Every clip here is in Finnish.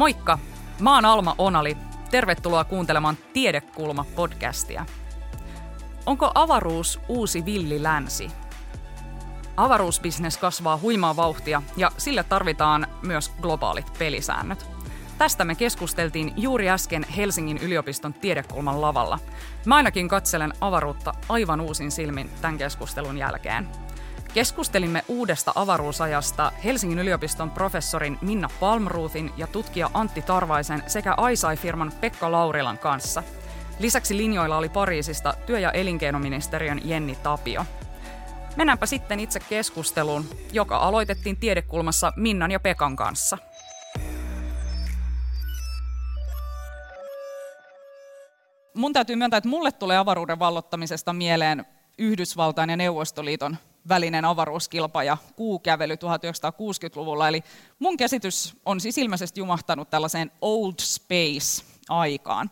Moikka! Mä oon Alma Onali. Tervetuloa kuuntelemaan Tiedekulma-podcastia. Onko avaruus uusi villi länsi? Avaruusbisnes kasvaa huimaa vauhtia ja sille tarvitaan myös globaalit pelisäännöt. Tästä me keskusteltiin juuri äsken Helsingin yliopiston Tiedekulman lavalla. Mä ainakin katselen avaruutta aivan uusin silmin tämän keskustelun jälkeen. Keskustelimme uudesta avaruusajasta Helsingin yliopiston professorin Minna Palmrothin ja tutkija Antti Tarvaisen sekä ICEYE-firman Pekka Laurilan kanssa. Lisäksi linjoilla oli Pariisista työ- ja elinkeinoministeriön Jenni Tapio. Mennäänpä sitten itse keskusteluun, joka aloitettiin Tiedekulmassa Minnan ja Pekan kanssa. Mun täytyy myöntää, että mulle tulee avaruuden vallottamisesta mieleen Yhdysvaltain ja Neuvostoliiton välinen avaruuskilpa ja kuukävely 1960-luvulla. Eli mun käsitys on siis ilmeisesti jumahtanut tällaiseen old space-aikaan.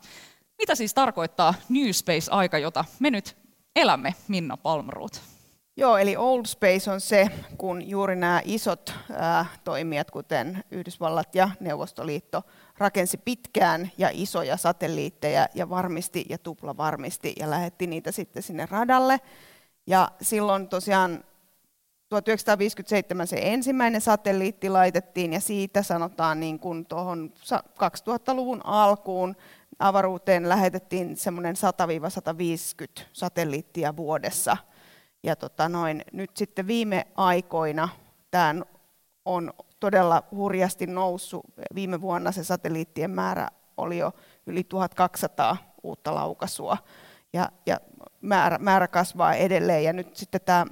Mitä siis tarkoittaa new space-aika, jota me nyt elämme, Minna Palmroth? Joo, eli old space on se, kun juuri nämä isot toimijat, kuten Yhdysvallat ja Neuvostoliitto, rakensi pitkään ja isoja satelliitteja ja varmisti ja tuplavarmisti ja lähetti niitä sitten sinne radalle. Ja silloin tosiaan 1957 se ensimmäinen satelliitti laitettiin ja siitä sanotaan niin kuin tuohon 2000-luvun alkuun avaruuteen lähetettiin semmoinen 100-150 satelliittia vuodessa. Ja nyt sitten viime aikoina tämä on todella hurjasti noussut. Viime vuonna se satelliittien määrä oli jo yli 1200 uutta laukaisua ja määrä kasvaa edelleen. Ja nyt sitten tämä,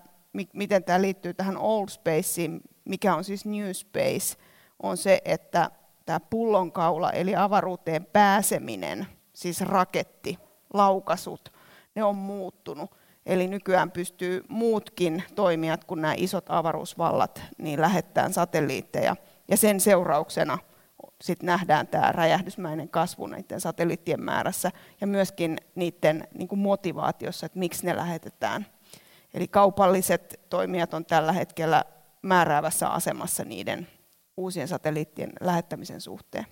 miten tämä liittyy tähän old spaceen, mikä on siis new space, on se, että tämä pullonkaula eli avaruuteen pääseminen, siis raketti, laukaisut, ne on muuttunut. Eli nykyään pystyy muutkin toimijat kuin nämä isot avaruusvallat niin lähettämään satelliitteja. Ja sen seurauksena sit nähdään tämä räjähdysmäinen kasvu näiden satelliittien määrässä ja myöskin niiden niin kuin motivaatiossa, että miksi ne lähetetään. Eli kaupalliset toimijat on tällä hetkellä määräävässä asemassa niiden uusien satelliittien lähettämisen suhteen.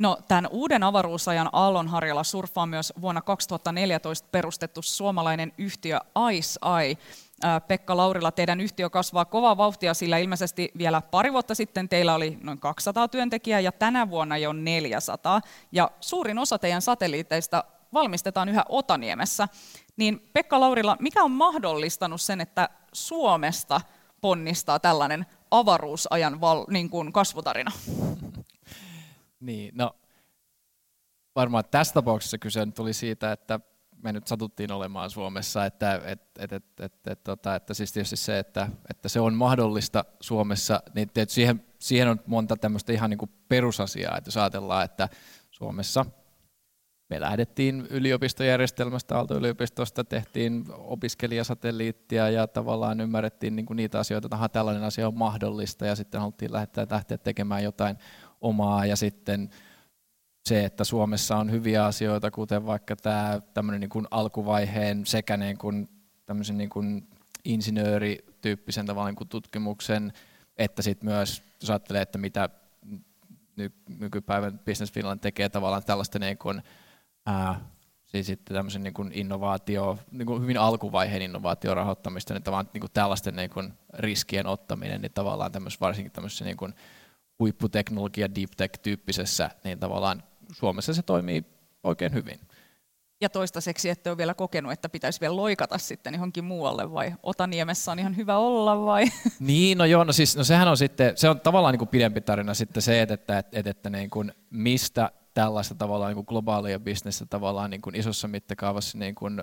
No, tämän uuden avaruusajan aallonharjalla surffaa myös vuonna 2014 perustettu suomalainen yhtiö ICEYE. Pekka Laurila, teidän yhtiö kasvaa kovaa vauhtia, sillä ilmeisesti vielä pari vuotta sitten teillä oli noin 200 työntekijää ja tänä vuonna jo 400. Ja suurin osa teidän satelliiteista valmistetaan yhä Otaniemessä. Niin Pekka Laurila, mikä on mahdollistanut sen, että Suomesta ponnistaa tällainen avaruusajan kasvutarina? Niin, no varmaan tässä tapauksessa kyse tuli siitä, että me nyt satuttiin olemaan Suomessa, että siis tietysti se, että se on mahdollista Suomessa, niin siihen on monta tämmöistä ihan niin kuin perusasiaa, että jos ajatellaan, että Suomessa me lähdettiin yliopistojärjestelmästä, Aalto-yliopistosta, tehtiin opiskelijasatelliittia ja tavallaan ymmärrettiin niin kuin niitä asioita, että tällainen asia on mahdollista ja sitten haluttiin lähteä tekemään jotain omaa ja sitten se, että Suomessa on hyviä asioita, kuten vaikka tämä tämmöinen niin kuin alkuvaiheen sekä niin kuin tämmöisen niin kuin insinöörityyppisen tavallaan niin kuin tutkimuksen, että sitten myös jos ajattelee, että mitä nykypäivän Business Finland tekee tavallaan tällaista niin kuin, siis sitten tämmöisen niin kuin innovaatio, niin kuin hyvin alkuvaiheen innovaatiorahoittamista, niin tavallaan niin kuin tällaisten niin kuin riskien ottaminen, niin tavallaan varsinkin tämmöisessä niin kuin huipputeknologia, deep tech-tyyppisessä, niin tavallaan Suomessa se toimii oikein hyvin. Ja toistaiseksi ette ole vielä kokenut, että pitäisi vielä loikata sitten johonkin muualle, vai Otaniemessä on ihan hyvä olla, vai? Niin, sehän on sitten, se on tavallaan niin kuin pidempi tarina sitten se, että niin kuin mistä tällaista tavallaan niin kuin globaalia bisnestä tavallaan niin kuin isossa mittakaavassa niin kuin,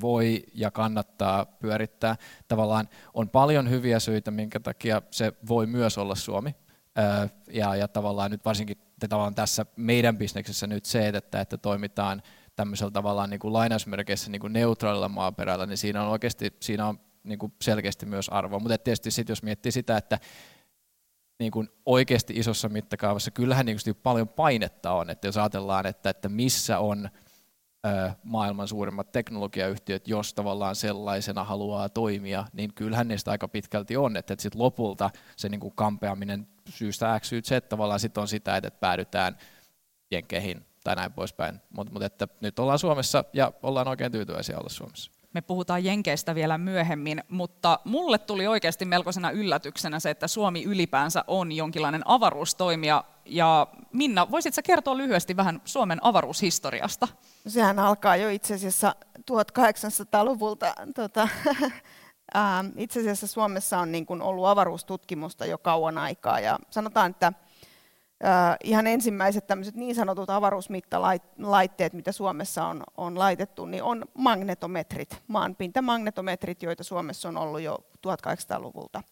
voi ja kannattaa pyörittää. Tavallaan on paljon hyviä syitä, minkä takia se voi myös olla Suomi. Ja tavallaan nyt varsinkin tavallaan tässä meidän bisneksessä nyt se, että toimitaan tämmöisellä tavallaan niin kuin lainausmerkeissä niin kuin neutraalilla maaperällä, niin siinä on oikeasti niin kuin selkeästi myös arvoa. Mutta tietysti sit, jos miettii sitä, että niin kuin oikeasti isossa mittakaavassa kyllähän niin kuin paljon painetta on, että jos ajatellaan, että missä on maailman suurimmat teknologiayhtiöt, jos tavallaan sellaisena haluaa toimia, niin kyllähän niistä aika pitkälti on, että sitten lopulta se niin kuin kampeaminen syystä X, Y, Z tavallaan sitten on sitä, että päädytään jenkeihin tai näin poispäin, mutta että nyt ollaan Suomessa ja ollaan oikein tyytyväisiä olla Suomessa. Me puhutaan jenkeistä vielä myöhemmin, mutta mulle tuli oikeasti melkoisena yllätyksenä se, että Suomi ylipäänsä on jonkinlainen avaruustoimija. Ja Minna, voisitko kertoa lyhyesti vähän Suomen avaruushistoriasta? No, sehän alkaa jo itse asiassa 1800-luvulta. Itse asiassa Suomessa on niin kuin ollut avaruustutkimusta jo kauan aikaa. Ja sanotaan, että ihan ensimmäiset tämmöiset niin sanotut avaruusmittalaitteet, mitä Suomessa on laitettu, niin on magnetometrit, maanpintamagnetometrit, joita Suomessa on ollut jo 1800-luvulta.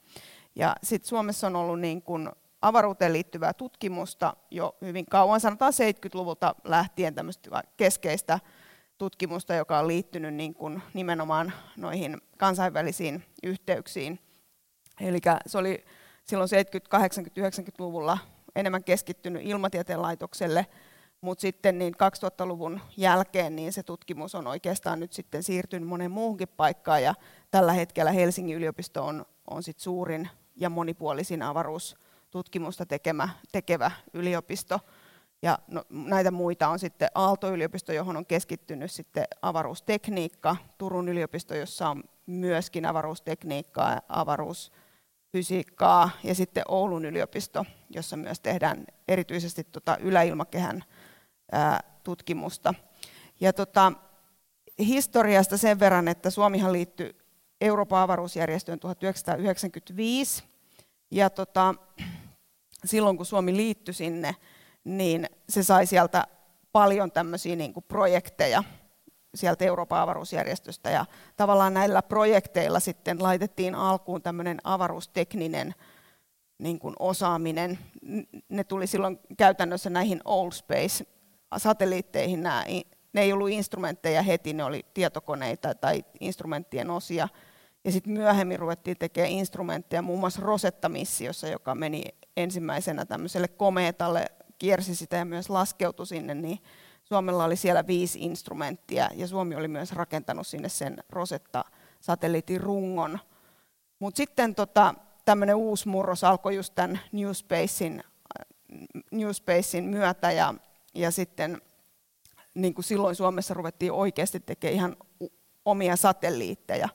Ja sitten Suomessa on ollut niin kuin avaruuteen liittyvää tutkimusta jo hyvin kauan, sanotaan 70-luvulta lähtien tämmöistä keskeistä tutkimusta, joka on liittynyt niin kuin nimenomaan noihin kansainvälisiin yhteyksiin. Eli se oli silloin 70-, 80-, 90-luvulla enemmän keskittynyt Ilmatieteen laitokselle, mutta sitten niin 2000-luvun jälkeen niin se tutkimus on oikeastaan nyt sitten siirtynyt monen muuhunkin paikkaan, ja tällä hetkellä Helsingin yliopisto on sit suurin ja monipuolisin avaruustutkimusta tekevä yliopisto, ja näitä muita on sitten Aalto-yliopisto, johon on keskittynyt sitten avaruustekniikka, Turun yliopisto, jossa on myöskin avaruustekniikkaa ja avaruusfysiikkaa, ja sitten Oulun yliopisto, jossa myös tehdään erityisesti yläilmakehän tutkimusta. Ja historiasta sen verran, että Suomihan liittyi Euroopan avaruusjärjestöön 1995, ja silloin kun Suomi liittyi sinne, niin se sai sieltä paljon tämmöisiä niin kuin projekteja sieltä Euroopan avaruusjärjestöstä, ja tavallaan näillä projekteilla sitten laitettiin alkuun tämmöinen avaruustekninen niin kuin osaaminen. Ne tuli silloin käytännössä näihin Old Space-satelliitteihin. Ne ei ollut instrumentteja heti, ne oli tietokoneita tai instrumenttien osia. Ja sitten myöhemmin ruvettiin tekemään instrumentteja, muun muassa Rosetta-missiossa, joka meni ensimmäisenä tämmöiselle komeetalle, kiersi sitä ja myös laskeutui sinne, niin Suomella oli siellä 5 instrumenttia, ja Suomi oli myös rakentanut sinne sen Rosetta-satelliitin rungon. Mutta sitten tämmöinen uusi murros alkoi just tämän New Spacein myötä, ja sitten niin kuin silloin Suomessa ruvettiin oikeasti tekemään ihan omia satelliitteja.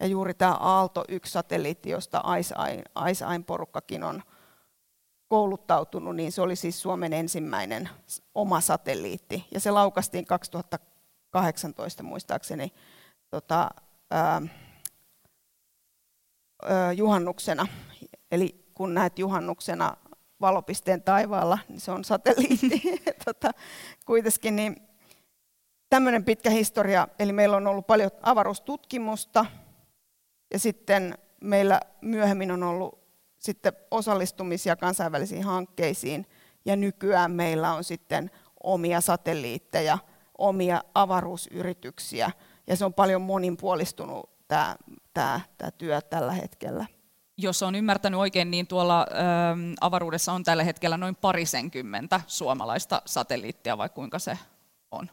Ja juuri tämä Aalto-1-satelliitti, josta ICEYEn porukkakin on kouluttautunut, niin se oli siis Suomen ensimmäinen oma satelliitti. Ja se laukastiin 2018 muistaakseni juhannuksena. Eli kun näet juhannuksena valopisteen taivaalla, niin se on satelliitti kuitenkin. Niin tämmöinen pitkä historia, eli meillä on ollut paljon avaruustutkimusta, ja sitten meillä myöhemmin on ollut sitten osallistumisia kansainvälisiin hankkeisiin, ja nykyään meillä on sitten omia satelliitteja, omia avaruusyrityksiä, ja se on paljon monipuolistunut tämä työ tällä hetkellä. Jos olen ymmärtänyt oikein, niin tuolla avaruudessa on tällä hetkellä noin 20 suomalaista satelliittia, vai kuinka se on?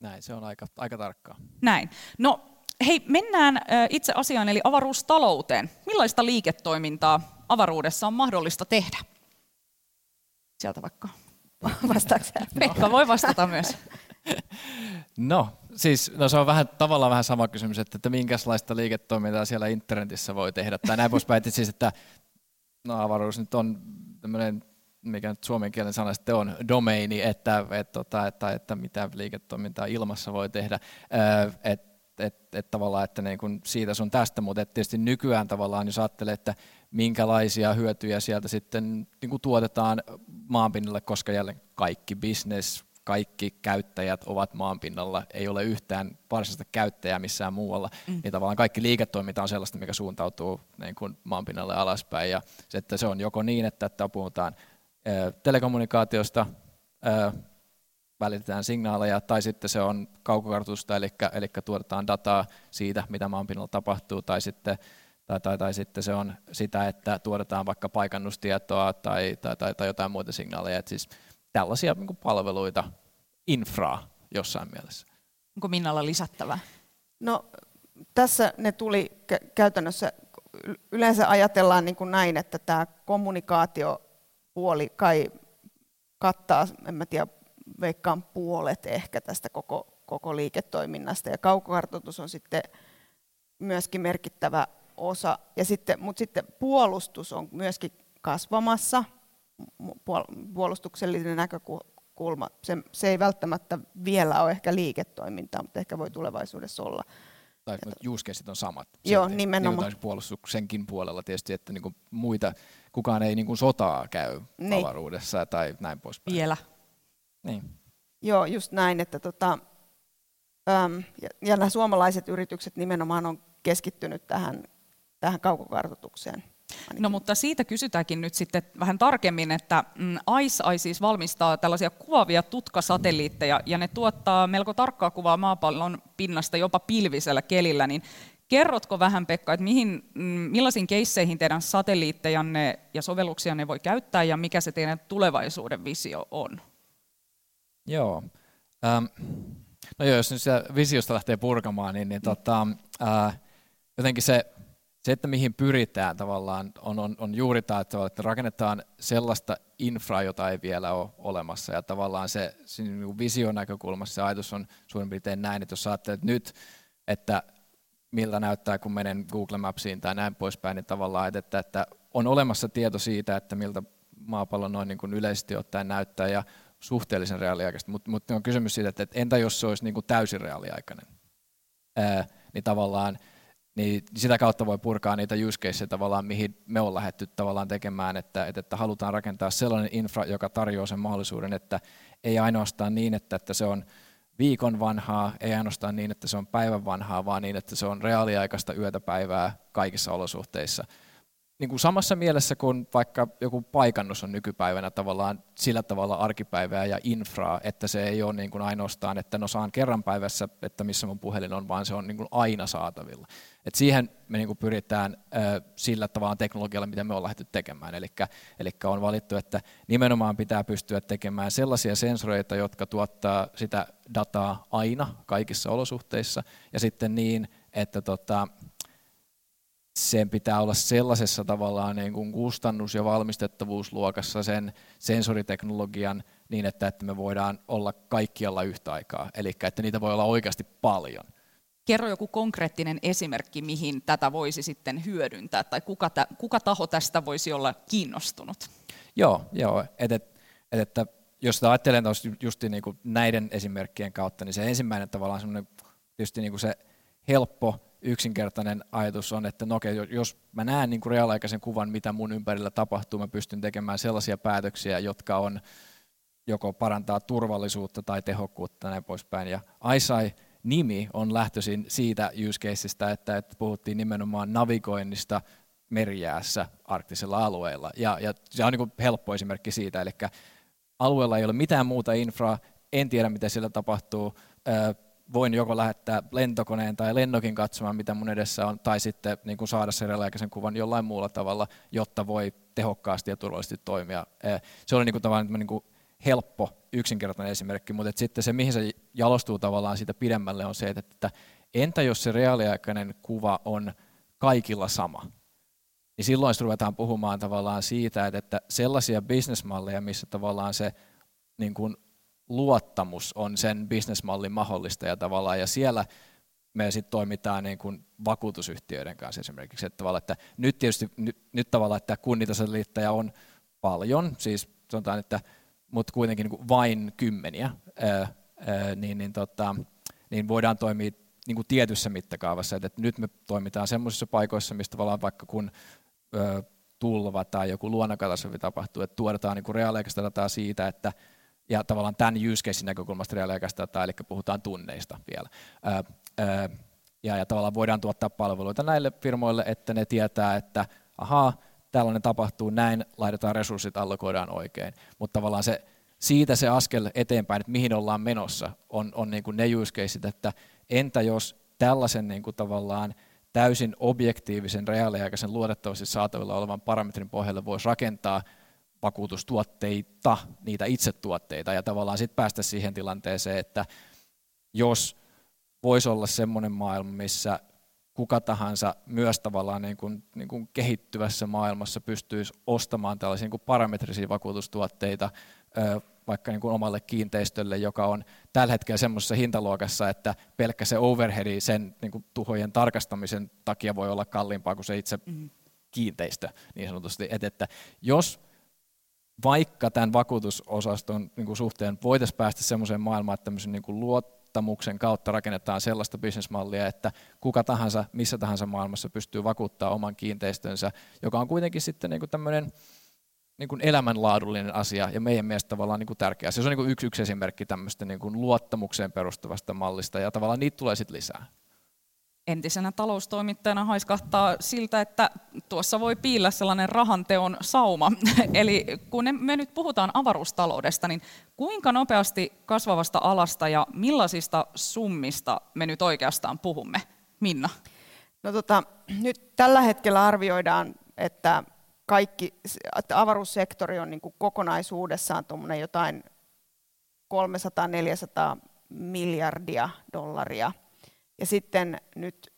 Näin, se on aika tarkkaa. Näin. No hei, mennään itse asiaan, eli avaruustalouteen. Millaista liiketoimintaa avaruudessa on mahdollista tehdä? Sieltä vaikka. Vastaako Pekka voi vastata myös. No, siis se on tavallaan vähän sama kysymys, että minkälaista liiketoimintaa siellä internetissä voi tehdä. Tai näin poispäin, että siis, että avaruus nyt on tämmöinen, mikä nyt suomen kielen sana sitten on, domeini, että mitä liiketoimintaa ilmassa voi tehdä. Tavallaan, että niin kuin siitä sun tästä, mutta tietysti nykyään tavallaan, jos ajattelee, että minkälaisia hyötyjä sieltä sitten niin kuin tuotetaan maanpinnalle, koska jälleen kaikki business, kaikki käyttäjät ovat maanpinnalla, ei ole yhtään varsinaista käyttäjää missään muualla, niin tavallaan kaikki liiketoiminta on sellaista, mikä suuntautuu niin kuin maanpinnalle alaspäin, ja että se on joko niin, että puhutaan telekommunikaatiosta, välitetään signaaleja, tai sitten se on kaukokartoitusta, eli tuotetaan dataa siitä, mitä maanpinnalla tapahtuu, tai sitten se on sitä, että tuotetaan vaikka paikannustietoa tai jotain muita signaaleja, että siis tällaisia niin kuin palveluita, infraa jossain mielessä. Onko Minnalla lisättävää? No tässä ne tuli käytännössä, yleensä ajatellaan niin kuin näin, että tämä kommunikaatiopuoli kai kattaa, en mä tiedä, veikkaan puolet ehkä tästä koko liiketoiminnasta, ja kaukokartoitus on sitten myöskin merkittävä osa, ja sitten, mutta sitten puolustus on myöskin kasvamassa, puolustuksellinen näkökulma, se ei välttämättä vielä ole ehkä liiketoimintaa, mutta ehkä voi tulevaisuudessa olla. Tai use caseit on samat. Joo, nimenomaan. Niin puolustuksenkin puolella tietysti, että niin kuin muita, kukaan ei niin kuin sotaa käy avaruudessa tai näin poispäin. Vielä. Niin. Joo, just näin, että ja nämä suomalaiset yritykset nimenomaan on keskittynyt tähän kaukokartoitukseen. Ainakin. No mutta siitä kysytäänkin nyt sitten vähän tarkemmin, että ICEYE siis valmistaa tällaisia kuvaavia tutkasatelliitteja, ja ne tuottaa melko tarkkaa kuvaa maapallon pinnasta jopa pilvisellä kelillä, niin kerrotko vähän, Pekka, että millaisiin keisseihin teidän satelliittejanne ja sovelluksianne voi käyttää, ja mikä se teidän tulevaisuuden visio on? Joo. No joo, jos nyt sitä visiosta lähtee purkamaan, jotenkin se, että mihin pyritään tavallaan, on juuri tämä, että rakennetaan sellaista infraa, jota ei vielä ole olemassa. Ja tavallaan se vision näkökulmassa se ajatus on suurin piirtein näin, että jos ajattelet nyt, että miltä näyttää, kun menen Google Mapsiin tai näin poispäin, niin tavallaan, että on olemassa tieto siitä, että miltä maapallo noin niin kuin yleisesti ottaen näyttää ja suhteellisen reaaliaikaisesti. Mutta on kysymys siitä, että entä jos se olisi niin kuin täysin reaaliaikainen, niin tavallaan, niin sitä kautta voi purkaa niitä use caseja tavallaan, mihin me on lähdetty tavallaan tekemään, että halutaan rakentaa sellainen infra, joka tarjoaa sen mahdollisuuden, että ei ainoastaan niin, että se on viikon vanhaa, ei ainoastaan niin, että se on päivän vanhaa, vaan niin, että se on reaaliaikaista yötä päivää kaikissa olosuhteissa. Niin kuin samassa mielessä, kun vaikka joku paikannus on nykypäivänä tavallaan sillä tavalla arkipäivää ja infraa, että se ei ole niin kuin ainoastaan, että no saan kerran päivässä, että missä mun puhelin on, vaan se on niin kuin aina saatavilla. Et siihen me niin kuin pyritään sillä tavalla teknologialla, mitä me ollaan lähdetty tekemään. Eli on valittu, että nimenomaan pitää pystyä tekemään sellaisia sensoreita, jotka tuottaa sitä dataa aina kaikissa olosuhteissa, ja sitten niin, että sen pitää olla sellaisessa tavallaan niin kuin kustannus- ja valmistettavuusluokassa sen sensoriteknologian niin, että me voidaan olla kaikkialla yhtä aikaa. Eli että niitä voi olla oikeasti paljon. Kerro joku konkreettinen esimerkki, mihin tätä voisi sitten hyödyntää, tai kuka taho tästä voisi olla kiinnostunut? Joo. Että jos ajattelen just niin kuin näiden esimerkkien kautta, niin se ensimmäinen tavallaan semmoinen just niin kuin se helppo, yksinkertainen ajatus on, että no okei, jos mä näen niin kuin reaaliaikaisen kuvan, mitä mun ympärillä tapahtuu, mä pystyn tekemään sellaisia päätöksiä, jotka on joko parantaa turvallisuutta tai tehokkuutta ja näin poispäin. Ja ICEYE-nimi on lähtöisin siitä use caseista, että puhuttiin nimenomaan navigoinnista merijäässä arktisella alueella. Ja se on niin kuin helppo esimerkki siitä, eli alueella ei ole mitään muuta infraa, en tiedä mitä siellä tapahtuu, voin joko lähettää lentokoneen tai lennokin katsomaan, mitä mun edessä on, tai sitten niin kuin saada sen reaaliaikaisen kuvan jollain muulla tavalla, jotta voi tehokkaasti ja turvallisesti toimia. Se oli niin kuin tavallaan niin kuin helppo, yksinkertainen esimerkki, mutta sitten se, mihin se jalostuu tavallaan siitä pidemmälle, on se, että entä jos se reaaliaikainen kuva on kaikilla sama? Niin silloin ruvetaan puhumaan tavallaan siitä, että sellaisia bisnesmalleja, missä tavallaan se niin kuin luottamus on sen bisnesmallin mahdollista ja tavallaan, ja siellä me sitten toimitaan niin kuin vakuutusyhtiöiden kanssa esimerkiksi, että nyt tietysti nyt tavallaan, että kun niitä satelliitteja on paljon, siis sanotaan, että mut kuitenkin niin kuin vain kymmeniä, niin voidaan toimia niin kuin tietyssä mittakaavassa, että nyt me toimitaan semmoisissa paikoissa, mistä tavallaan vaikka kun tulva tai joku luonnonkatastrofi tapahtuu, että tuodaan niin kuin reaaliaikaista dataa siitä, että ja tavallaan tämän use casen näkökulmasta reaaliaikaista, eli puhutaan tunneista vielä. Ja tavallaan voidaan tuottaa palveluita näille firmoille, että ne tietää, että ahaa, tällainen tapahtuu näin, laitetaan resurssit, allokoidaan oikein. Mutta tavallaan se askel eteenpäin, että mihin ollaan menossa, on niin kuin ne use caseit, että entä jos tällaisen niin kuin tavallaan täysin objektiivisen, reaaliaikaisen, luotettavasti saatavilla olevan parametrin pohjalle voisi rakentaa vakuutustuotteita, niitä itse tuotteita, ja tavallaan sitten päästä siihen tilanteeseen, että jos voisi olla semmoinen maailma, missä kuka tahansa myös tavallaan niin kuin kehittyvässä maailmassa pystyisi ostamaan tällaisia niin kuin parametrisiä vakuutustuotteita vaikka niin kuin omalle kiinteistölle, joka on tällä hetkellä semmoisessa hintaluokassa, että pelkkä se overheadi sen niin kuin tuhojen tarkastamisen takia voi olla kalliimpaa kuin se itse kiinteistö niin sanotusti. Että jos vaikka tämän vakuutusosaston niin kuin suhteen voitaisiin päästä semmoiseen maailmaan, että tämmöisen niin kuin luottamuksen kautta rakennetaan sellaista bisnesmallia, että kuka tahansa, missä tahansa maailmassa pystyy vakuuttaa oman kiinteistönsä, joka on kuitenkin sitten niin kuin tämmöinen niin kuin elämänlaadullinen asia ja meidän mielestä tavallaan niin kuin tärkeä asia. Se on niin kuin yksi esimerkki tämmöistä niin kuin luottamukseen perustuvasta mallista ja tavallaan niitä tulee sitten lisää. Entisenä taloustoimittajana haiskahtaa siltä, että tuossa voi piillä sellainen rahanteon sauma. Eli kun me nyt puhutaan avaruustaloudesta, niin kuinka nopeasti kasvavasta alasta ja millaisista summista me nyt oikeastaan puhumme? Minna? No nyt tällä hetkellä arvioidaan, että avaruussektori on niin kuin kokonaisuudessaan tuommoinen jotain 300-400 miljardia dollaria. Ja sitten nyt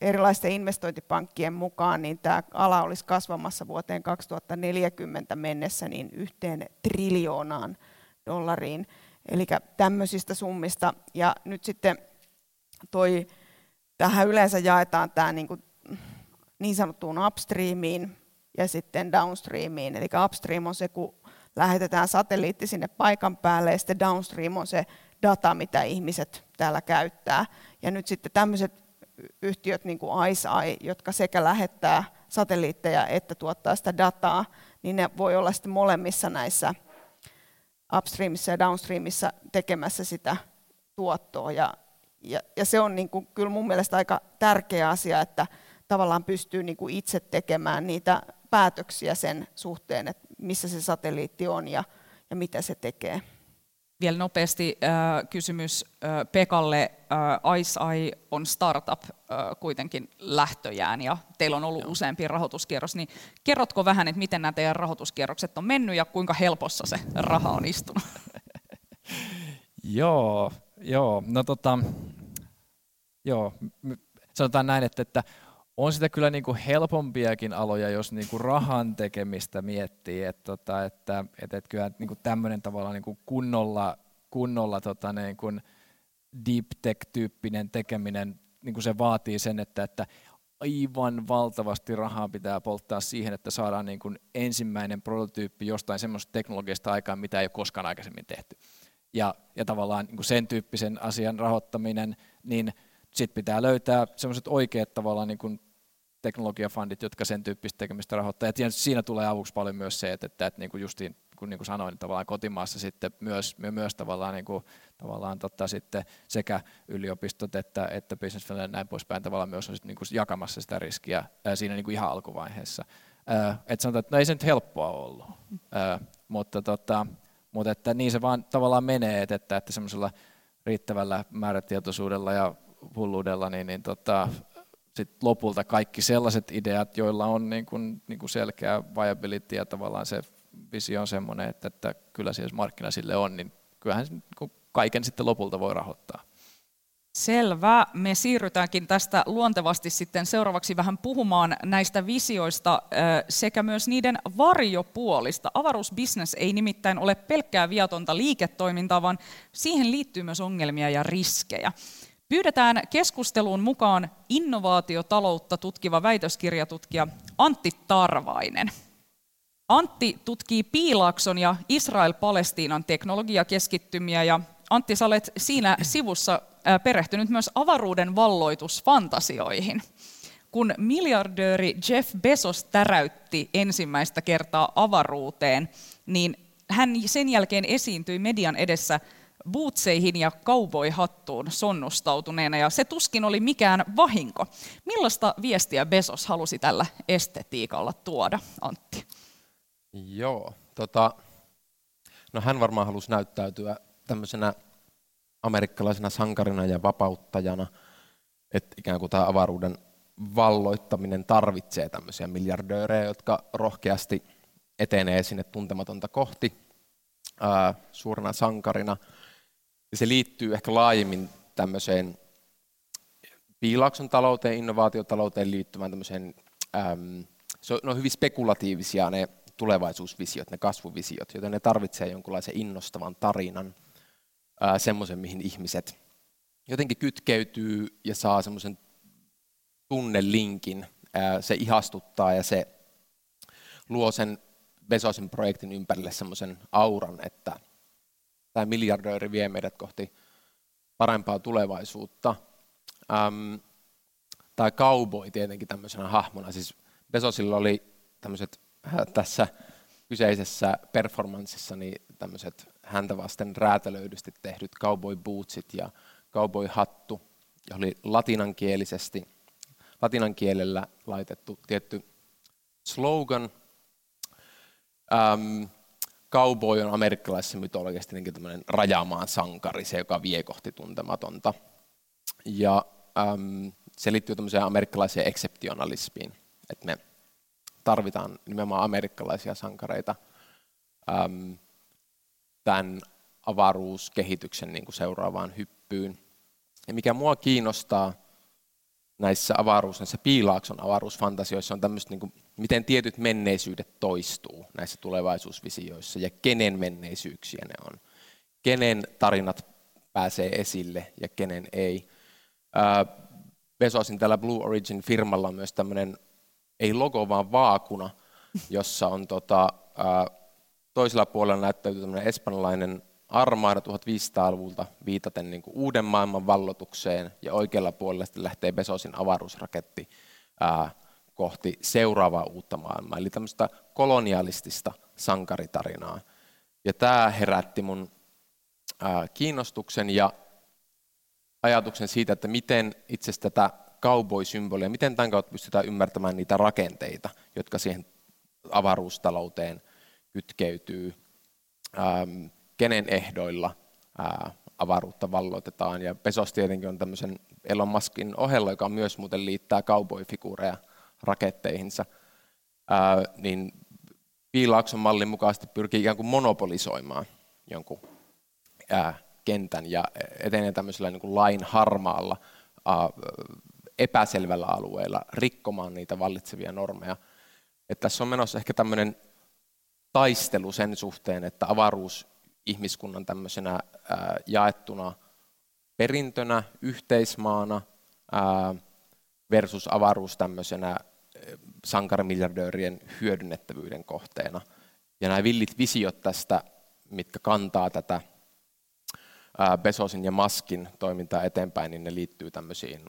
erilaisten investointipankkien mukaan niin tämä ala olisi kasvamassa vuoteen 2040 mennessä niin 1 triljoonaan dollariin. Eli tämmöisistä summista. Ja nyt sitten tähän yleensä jaetaan tämä niin sanottuun upstreamiin ja sitten downstreamiin. Eli upstream on se, kun lähetetään satelliitti sinne paikan päälle, ja sitten downstream on se data, mitä ihmiset täällä käyttää. Ja nyt sitten tämmöiset yhtiöt niin kuin ICEYE, jotka sekä lähettää satelliitteja että tuottaa sitä dataa, niin ne voi olla sitten molemmissa näissä upstreamissa ja downstreamissa tekemässä sitä tuottoa. Ja se on niin kuin kyllä mun mielestä aika tärkeä asia, että tavallaan pystyy niin kuin itse tekemään niitä päätöksiä sen suhteen, että missä se satelliitti on ja mitä se tekee. Vielä nopeasti kysymys Pekalle. ICEYE on startup kuitenkin lähtöjään ja teillä on ollut useampi rahoituskierros, niin kerrotko vähän, että miten nämä teidän rahoituskierrokset on mennyt ja kuinka helpossa se raha on istunut? Sanotaan näin, että on sitä kyllä niin kuin helpompiakin aloja, jos niin kuin rahan tekemistä miettii, että kyllä niin kuin tämmöinen tavallaan niin kuin kunnolla niin kuin deep tech-tyyppinen tekeminen, niin kuin se vaatii sen, että aivan valtavasti rahaa pitää polttaa siihen, että saadaan niin kuin ensimmäinen prototyyppi jostain semmoisesta teknologiasta aikaan, mitä ei ole koskaan aikaisemmin tehty. Ja tavallaan niin kuin sen tyyppisen asian rahoittaminen, niin sitten pitää löytää semmoiset oikeat tavallaan niin kuin teknologiafundit, jotka sen tyyppistä tekemistä rahoittaa. Ja siinä tulee avuksi paljon myös se, että niin kuin justiin, kun niin kuin sanoin, niin tavallaan kotimaassa sitten myös tavallaan, niin kuin, sitten sekä yliopistot että Business Finland ja näin poispäin tavallaan myös on sitten niin kuin jakamassa sitä riskiä siinä niin kuin ihan alkuvaiheessa. Että sanotaan, että no ei se nyt helppoa ollut, mutta että niin se vaan tavallaan menee, että semmoisella riittävällä määrätietoisuudella ja hulluudella, niin sit lopulta kaikki sellaiset ideat, joilla on niin kuin selkeä viability ja tavallaan se visio on semmoinen, että kyllä siellä markkina sille on, niin kyllähän se, niin kaiken sitten lopulta voi rahoittaa. Selvä. Me siirrytäänkin tästä luontevasti sitten seuraavaksi vähän puhumaan näistä visioista sekä myös niiden varjopuolista. Avaruusbisnes ei nimittäin ole pelkkää viatonta liiketoimintaa, vaan siihen liittyy myös ongelmia ja riskejä. Pyydetään keskusteluun mukaan innovaatiotaloutta tutkiva väitöskirjatutkija Antti Tarvainen. Antti tutkii Piilaakson ja Israel-Palestiinan teknologiakeskittymiä, ja Antti, sä olet siinä sivussa perehtynyt myös avaruuden valloitusfantasioihin. Kun miljardööri Jeff Bezos täräytti ensimmäistä kertaa avaruuteen, niin hän sen jälkeen esiintyi median edessä bootseihin ja cowboy-hattuun sonnustautuneena, ja se tuskin oli mikään vahinko. Millaista viestiä Bezos halusi tällä estetiikalla tuoda, Antti? No hän varmaan halusi näyttäytyä tämmöisenä amerikkalaisena sankarina ja vapauttajana, että ikään kuin tämä avaruuden valloittaminen tarvitsee tämmöisiä miljardöörejä, jotka rohkeasti etenee sinne tuntematonta kohti suurena sankarina. Ja se liittyy ehkä laajemmin tämmöiseen piilauksen talouteen, innovaatiotalouteen liittymään tämmöiseen, ne on hyvin spekulatiivisia ne tulevaisuusvisiot, ne kasvuvisiot, joten ne tarvitsee jonkunlaisen innostavan tarinan, semmoisen, mihin ihmiset jotenkin kytkeytyy ja saa semmoisen tunnelinkin, se ihastuttaa ja se luo sen Bezosin projektin ympärille semmoisen auran, että tämä miljardööri vie meidät kohti parempaa tulevaisuutta. Tai cowboy tietenkin tämmöisenä hahmona. Siis Bezosilla oli tämmöiset tässä kyseisessä performanssissa niin tämmöiset häntä vasten räätälöidysti tehdyt cowboy bootsit ja cowboy hattu, johon oli latinan kielellä laitettu tietty slogan. Cowboy on amerikkalaisessa mytologiassa tämmöinen rajamaan sankari, se joka vie kohti tuntematonta. Ja se liittyy tämmöiseen amerikkalaiseen ekseptionalismiin, että me tarvitaan nimenomaan amerikkalaisia sankareita tämän avaruuskehityksen niin kuin seuraavaan hyppyyn. Ja mikä mua kiinnostaa näissä Piilaakson avaruusfantasioissa on tämmöistä, niin kuin, miten tietyt menneisyydet toistuu näissä tulevaisuusvisioissa ja kenen menneisyyksiä ne on. Kenen tarinat pääsee esille ja kenen ei. Bezosin tällä Blue Origin firmalla on myös tämmöinen, ei logo vaan vaakuna, jossa on toisella puolella näyttäytyy tämmöinen espanjalainen armaada 1500-luvulta viitaten niin kuin uuden maailman vallotukseen, ja oikealla puolella sitten lähtee Bezosin avaruusraketti kohti seuraavaa uutta maailmaa, eli tämmöistä kolonialistista sankaritarinaa. Ja tämä herätti mun kiinnostuksen ja ajatuksen siitä, että miten itse asiassa tätä cowboy-symbolia, miten tämän kautta pystytään ymmärtämään niitä rakenteita, jotka siihen avaruustalouteen kytkeytyy. Kenen ehdoilla avaruutta valloitetaan. Ja Bezos tietenkin on tämmöisen Elon Muskin ohella, joka myös muuten liittää cowboy-figuureja raketteihinsa, niin Piilaakson mallin mukaisesti pyrkii ikään kuin monopolisoimaan jonkun kentän ja etenee tämmöisellä niin kuin lain harmaalla, epäselvällä alueella rikkomaan niitä vallitsevia normeja. Et tässä on menossa ehkä tämmöinen taistelu sen suhteen, että avaruus ihmiskunnan tämmöisenä jaettuna perintönä, yhteismaana versus avaruus tämmöisenä sankarimiljardöörien hyödynnettävyyden kohteena. Ja nämä villit visiot tästä, mitkä kantaa tätä Bezosin ja Muskin toimintaa eteenpäin, niin ne liittyy tämmöisiin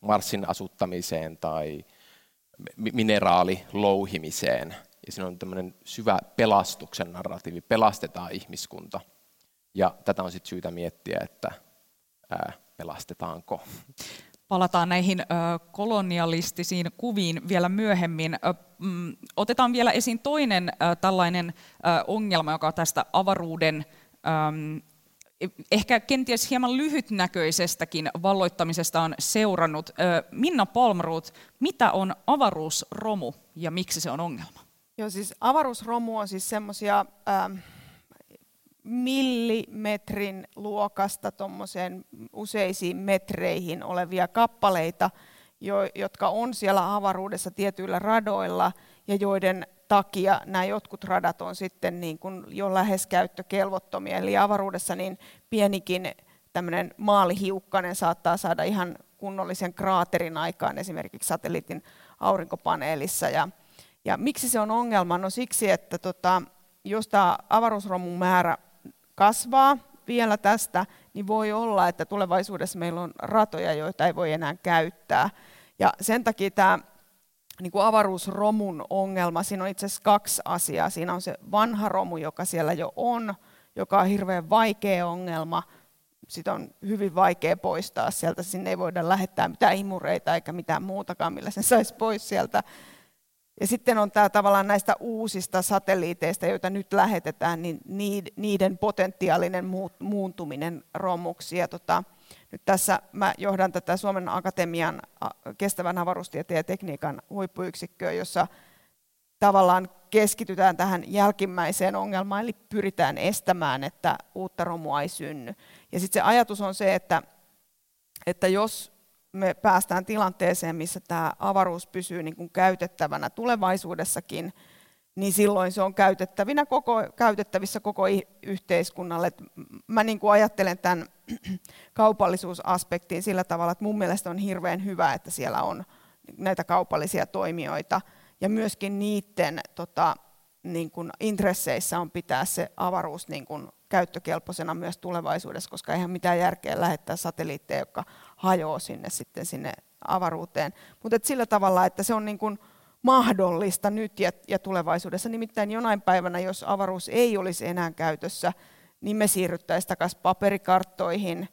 Marsin asuttamiseen tai mineraalilouhimiseen. Ja siinä on tämmöinen syvä pelastuksen narratiivi, pelastetaan ihmiskunta. Ja tätä on sitten syytä miettiä, että pelastetaanko. Palataan näihin kolonialistisiin kuviin vielä myöhemmin. Otetaan vielä esiin toinen tällainen ongelma, joka tästä avaruuden ehkä kenties hieman lyhytnäköisestäkin valloittamisesta on seurannut. Minna Palmroth, mitä on avaruusromu ja miksi se on ongelma? Joo, siis avaruusromu on siis semmoisia millimetrin luokasta tuommoiseen useisiin metreihin olevia kappaleita, jotka on siellä avaruudessa tietyillä radoilla ja joiden takia nämä jotkut radat on sitten niin kuin jo lähes käyttökelvottomia. Eli avaruudessa niin pienikin tämmöinen maalihiukkanen saattaa saada ihan kunnollisen kraaterin aikaan esimerkiksi satelliitin aurinkopaneelissa. Ja miksi se on ongelma? No siksi, että jos tämä avaruusromun määrä kasvaa vielä tästä, niin voi olla, että tulevaisuudessa meillä on ratoja, joita ei voi enää käyttää. Ja sen takia tämä niin kuin avaruusromun ongelma, siinä on itse asiassa kaksi asiaa. Siinä on se vanha romu, joka siellä jo on, joka on hirveän vaikea ongelma. Sitä on hyvin vaikea poistaa sieltä. Sinne ei voida lähettää mitään imureita eikä mitään muutakaan, millä sen saisi pois sieltä. Ja sitten on tämä tavallaan näistä uusista satelliiteista, joita nyt lähetetään, niin niiden potentiaalinen muuntuminen romuksi. Ja nyt tässä mä johdan tätä Suomen Akatemian kestävän avaruustieteen ja tekniikan huippuyksikköä, jossa tavallaan keskitytään tähän jälkimmäiseen ongelmaan, eli pyritään estämään, että uutta romua ei synny. Ja sitten se ajatus on se, että jos me päästään tilanteeseen, missä tämä avaruus pysyy niin kuin käytettävänä tulevaisuudessakin, niin silloin se on käytettävissä koko yhteiskunnalle. Mä niin kuin ajattelen tämän kaupallisuusaspektiin sillä tavalla, että mun mielestä on hirveän hyvä, että siellä on näitä kaupallisia toimijoita, ja myöskin niiden niin kuin intresseissä on pitää se avaruus niin kuin käyttökelpoisena myös tulevaisuudessa, koska eihän mitään järkeä lähettää satelliitteja, jotka hajoaa sinne avaruuteen. Mutta sillä tavalla, että se on niin kuin mahdollista nyt ja tulevaisuudessa. Nimittäin jonain päivänä, jos avaruus ei olisi enää käytössä, niin me siirryttäisiin takaisin paperikarttoihin.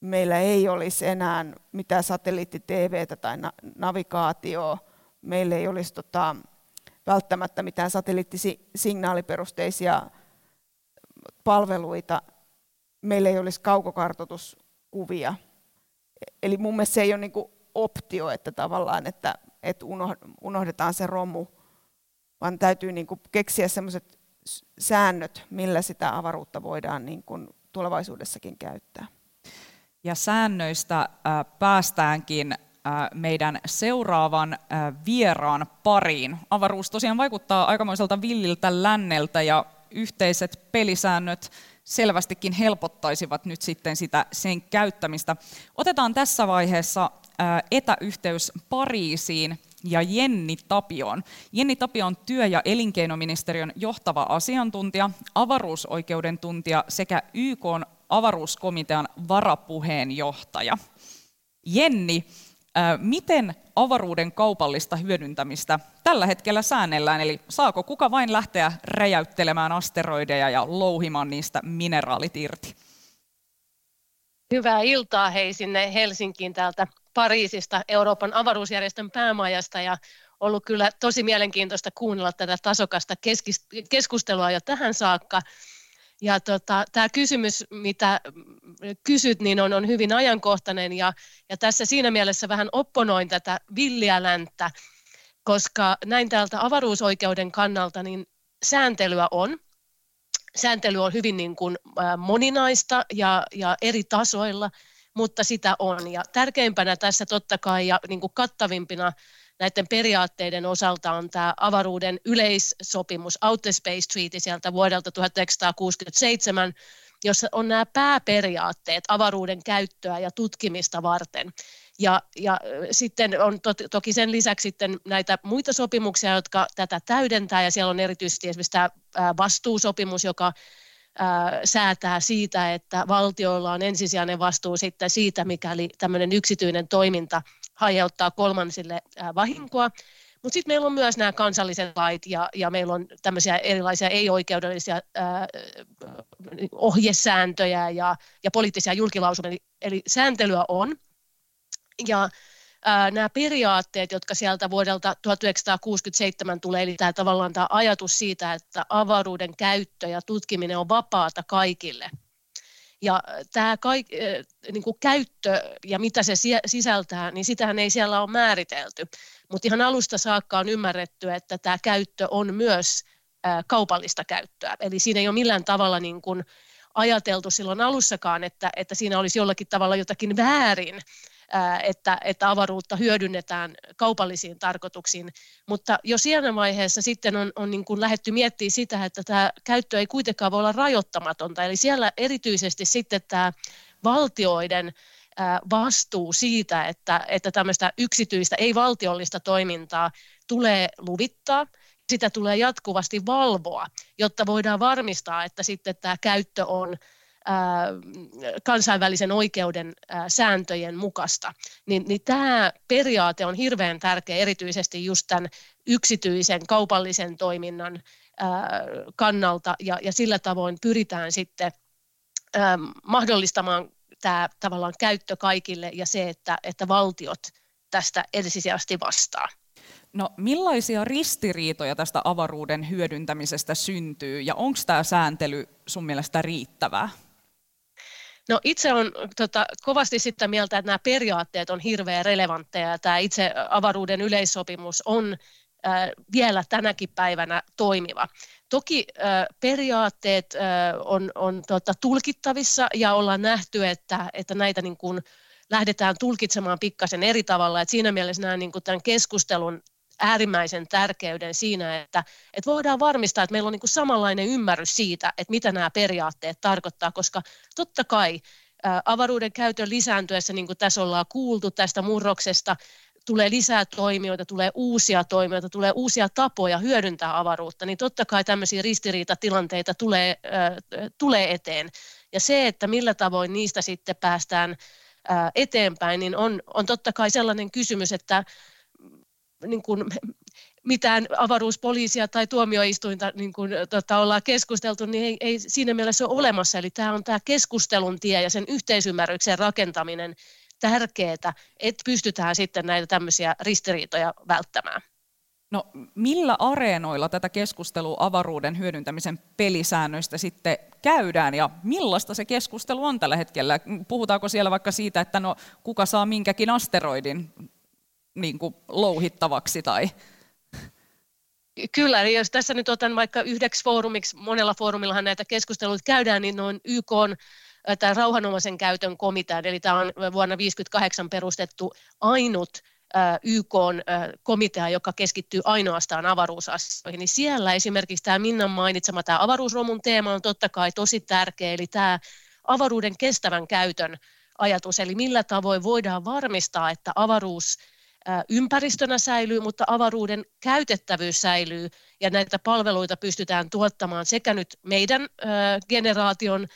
Meillä ei olisi enää mitään satelliitti-tv:tä tai navigaatioa. Meillä ei olisi välttämättä mitään satelliittisignaaliperusteisia palveluita. Meillä ei olisi kaukokartoituskuvia. Eli mun mielestä se ei ole niin kuin optio, että tavallaan, että unohdetaan se romu, vaan täytyy niin kuin keksiä sellaiset säännöt, millä sitä avaruutta voidaan niin kuin tulevaisuudessakin käyttää. Ja säännöistä päästäänkin meidän seuraavan vieraan pariin. Avaruus tosiaan vaikuttaa aikamoiselta villiltä länneltä, ja yhteiset pelisäännöt selvästikin helpottaisivat nyt sitten sen käyttämistä. Otetaan tässä vaiheessa etäyhteys Pariisiin ja Jenni Tapioon. Jenni Tapio on työ- ja elinkeinoministeriön johtava asiantuntija, avaruusoikeuden tuntija sekä YK:n avaruuskomitean varapuheenjohtaja. Jenni, miten avaruuden kaupallista hyödyntämistä tällä hetkellä säännellään, eli saako kuka vain lähteä räjäyttelemään asteroideja ja louhimaan niistä mineraalit irti? Hyvää iltaa hei sinne Helsinkiin täältä Pariisista, Euroopan avaruusjärjestön päämajasta, ja ollut kyllä tosi mielenkiintoista kuunnella tätä tasokasta keskustelua jo tähän saakka. Ja tämä kysymys, mitä kysyt, niin on hyvin ajankohtainen, ja tässä siinä mielessä vähän opponoin tätä villiä länttä, koska näin täältä avaruusoikeuden kannalta niin sääntelyä on. Sääntely on hyvin niin kuin moninaista ja eri tasoilla, mutta sitä on. Ja tärkeimpänä tässä totta kai ja niin kuin kattavimpina näiden periaatteiden osalta on tämä avaruuden yleissopimus, Outer Space Treaty sieltä vuodelta 1967, jossa on nämä pääperiaatteet avaruuden käyttöä ja tutkimista varten. Ja sitten on toki sen lisäksi sitten näitä muita sopimuksia, jotka tätä täydentää, ja siellä on erityisesti esimerkiksi tämä vastuusopimus, joka säätää siitä, että valtioilla on ensisijainen vastuu sitten siitä, mikäli tämmöinen yksityinen toiminta aiheuttaa kolmansille vahinkoa. Mutta sitten meillä on myös nämä kansalliset lait, ja meillä on tämmöisiä erilaisia ei-oikeudellisia ohjesääntöjä ja poliittisia julkilausumia, eli sääntelyä on. Ja nämä periaatteet, jotka sieltä vuodelta 1967 tulee, eli tämä tavallaan tämä ajatus siitä, että avaruuden käyttö ja tutkiminen on vapaata kaikille. Ja tämä niin kuin käyttö ja mitä se sisältää, niin sitähän ei siellä ole määritelty. Mutta ihan alusta saakka on ymmärretty, että tämä käyttö on myös kaupallista käyttöä. Eli siinä ei ole millään tavalla niin kuin ajateltu silloin alussakaan, että siinä olisi jollakin tavalla jotakin väärin, että avaruutta hyödynnetään kaupallisiin tarkoituksiin. Mutta jo siinä vaiheessa sitten on niin kuin lähdetty miettimään sitä, että tämä käyttö ei kuitenkaan voi olla rajoittamatonta. Eli siellä erityisesti sitten tämä valtioiden vastuu siitä, että tämmöistä yksityistä, ei-valtiollista toimintaa tulee luvittaa. Sitä tulee jatkuvasti valvoa, jotta voidaan varmistaa, että sitten tämä käyttö on kansainvälisen oikeuden sääntöjen mukaista, niin tämä periaate on hirveän tärkeä erityisesti just tämän yksityisen kaupallisen toiminnan kannalta, ja sillä tavoin pyritään sitten mahdollistamaan tämä tavallaan käyttö kaikille ja se, että valtiot tästä ensisijaisesti vastaa. No, millaisia ristiriitoja tästä avaruuden hyödyntämisestä syntyy, ja onko tämä sääntely sun mielestä riittävää? No, itse olen kovasti sitä mieltä, että nämä periaatteet on hirveän relevantteja. Tämä itse avaruuden yleissopimus on vielä tänäkin päivänä toimiva. Toki periaatteet on tulkittavissa ja ollaan nähty, että näitä niin kuin lähdetään tulkitsemaan pikkasen eri tavalla. Et siinä mielessä näen niin kuin tämän keskustelun äärimmäisen tärkeyden siinä, että voidaan varmistaa, että meillä on niin kuin samanlainen ymmärrys siitä, että mitä nämä periaatteet tarkoittaa, koska totta kai avaruuden käytön lisääntyessä, niin kuin tässä ollaan kuultu tästä murroksesta, tulee lisää toimijoita, tulee uusia tapoja hyödyntää avaruutta, niin totta kai tämmöisiä ristiriitatilanteita tulee eteen. Ja se, että millä tavoin niistä sitten päästään eteenpäin, niin on totta kai sellainen kysymys, että niin kuin mitään avaruuspoliisia tai tuomioistuinta niin kuin, ollaan keskusteltu, niin ei siinä mielessä ole olemassa. Eli tämä on tämä keskustelun tie ja sen yhteisymmärryksen rakentaminen tärkeää, että pystytään sitten näitä tämmöisiä ristiriitoja välttämään. No millä areenoilla tätä keskustelua avaruuden hyödyntämisen pelisäännöistä sitten käydään ja millaista se keskustelu on tällä hetkellä? Puhutaanko siellä vaikka siitä, että no kuka saa minkäkin asteroidin niin kuin louhittavaksi tai... Kyllä, eli jos tässä nyt otan vaikka yhdeksi foorumiksi, monella foorumillahan näitä keskusteluita käydään, niin on YK:n tai rauhanomaisen käytön komitean, eli tämä on vuonna 1958 perustettu ainut YK:n komitea, joka keskittyy ainoastaan avaruusasioihin, niin siellä esimerkiksi tämä Minnan mainitsema tämä avaruusromun teema on totta kai tosi tärkeä, eli tämä avaruuden kestävän käytön ajatus, eli millä tavoin voidaan varmistaa, että avaruus ympäristönä säilyy, mutta avaruuden käytettävyys säilyy ja näitä palveluita pystytään tuottamaan sekä nyt meidän generaation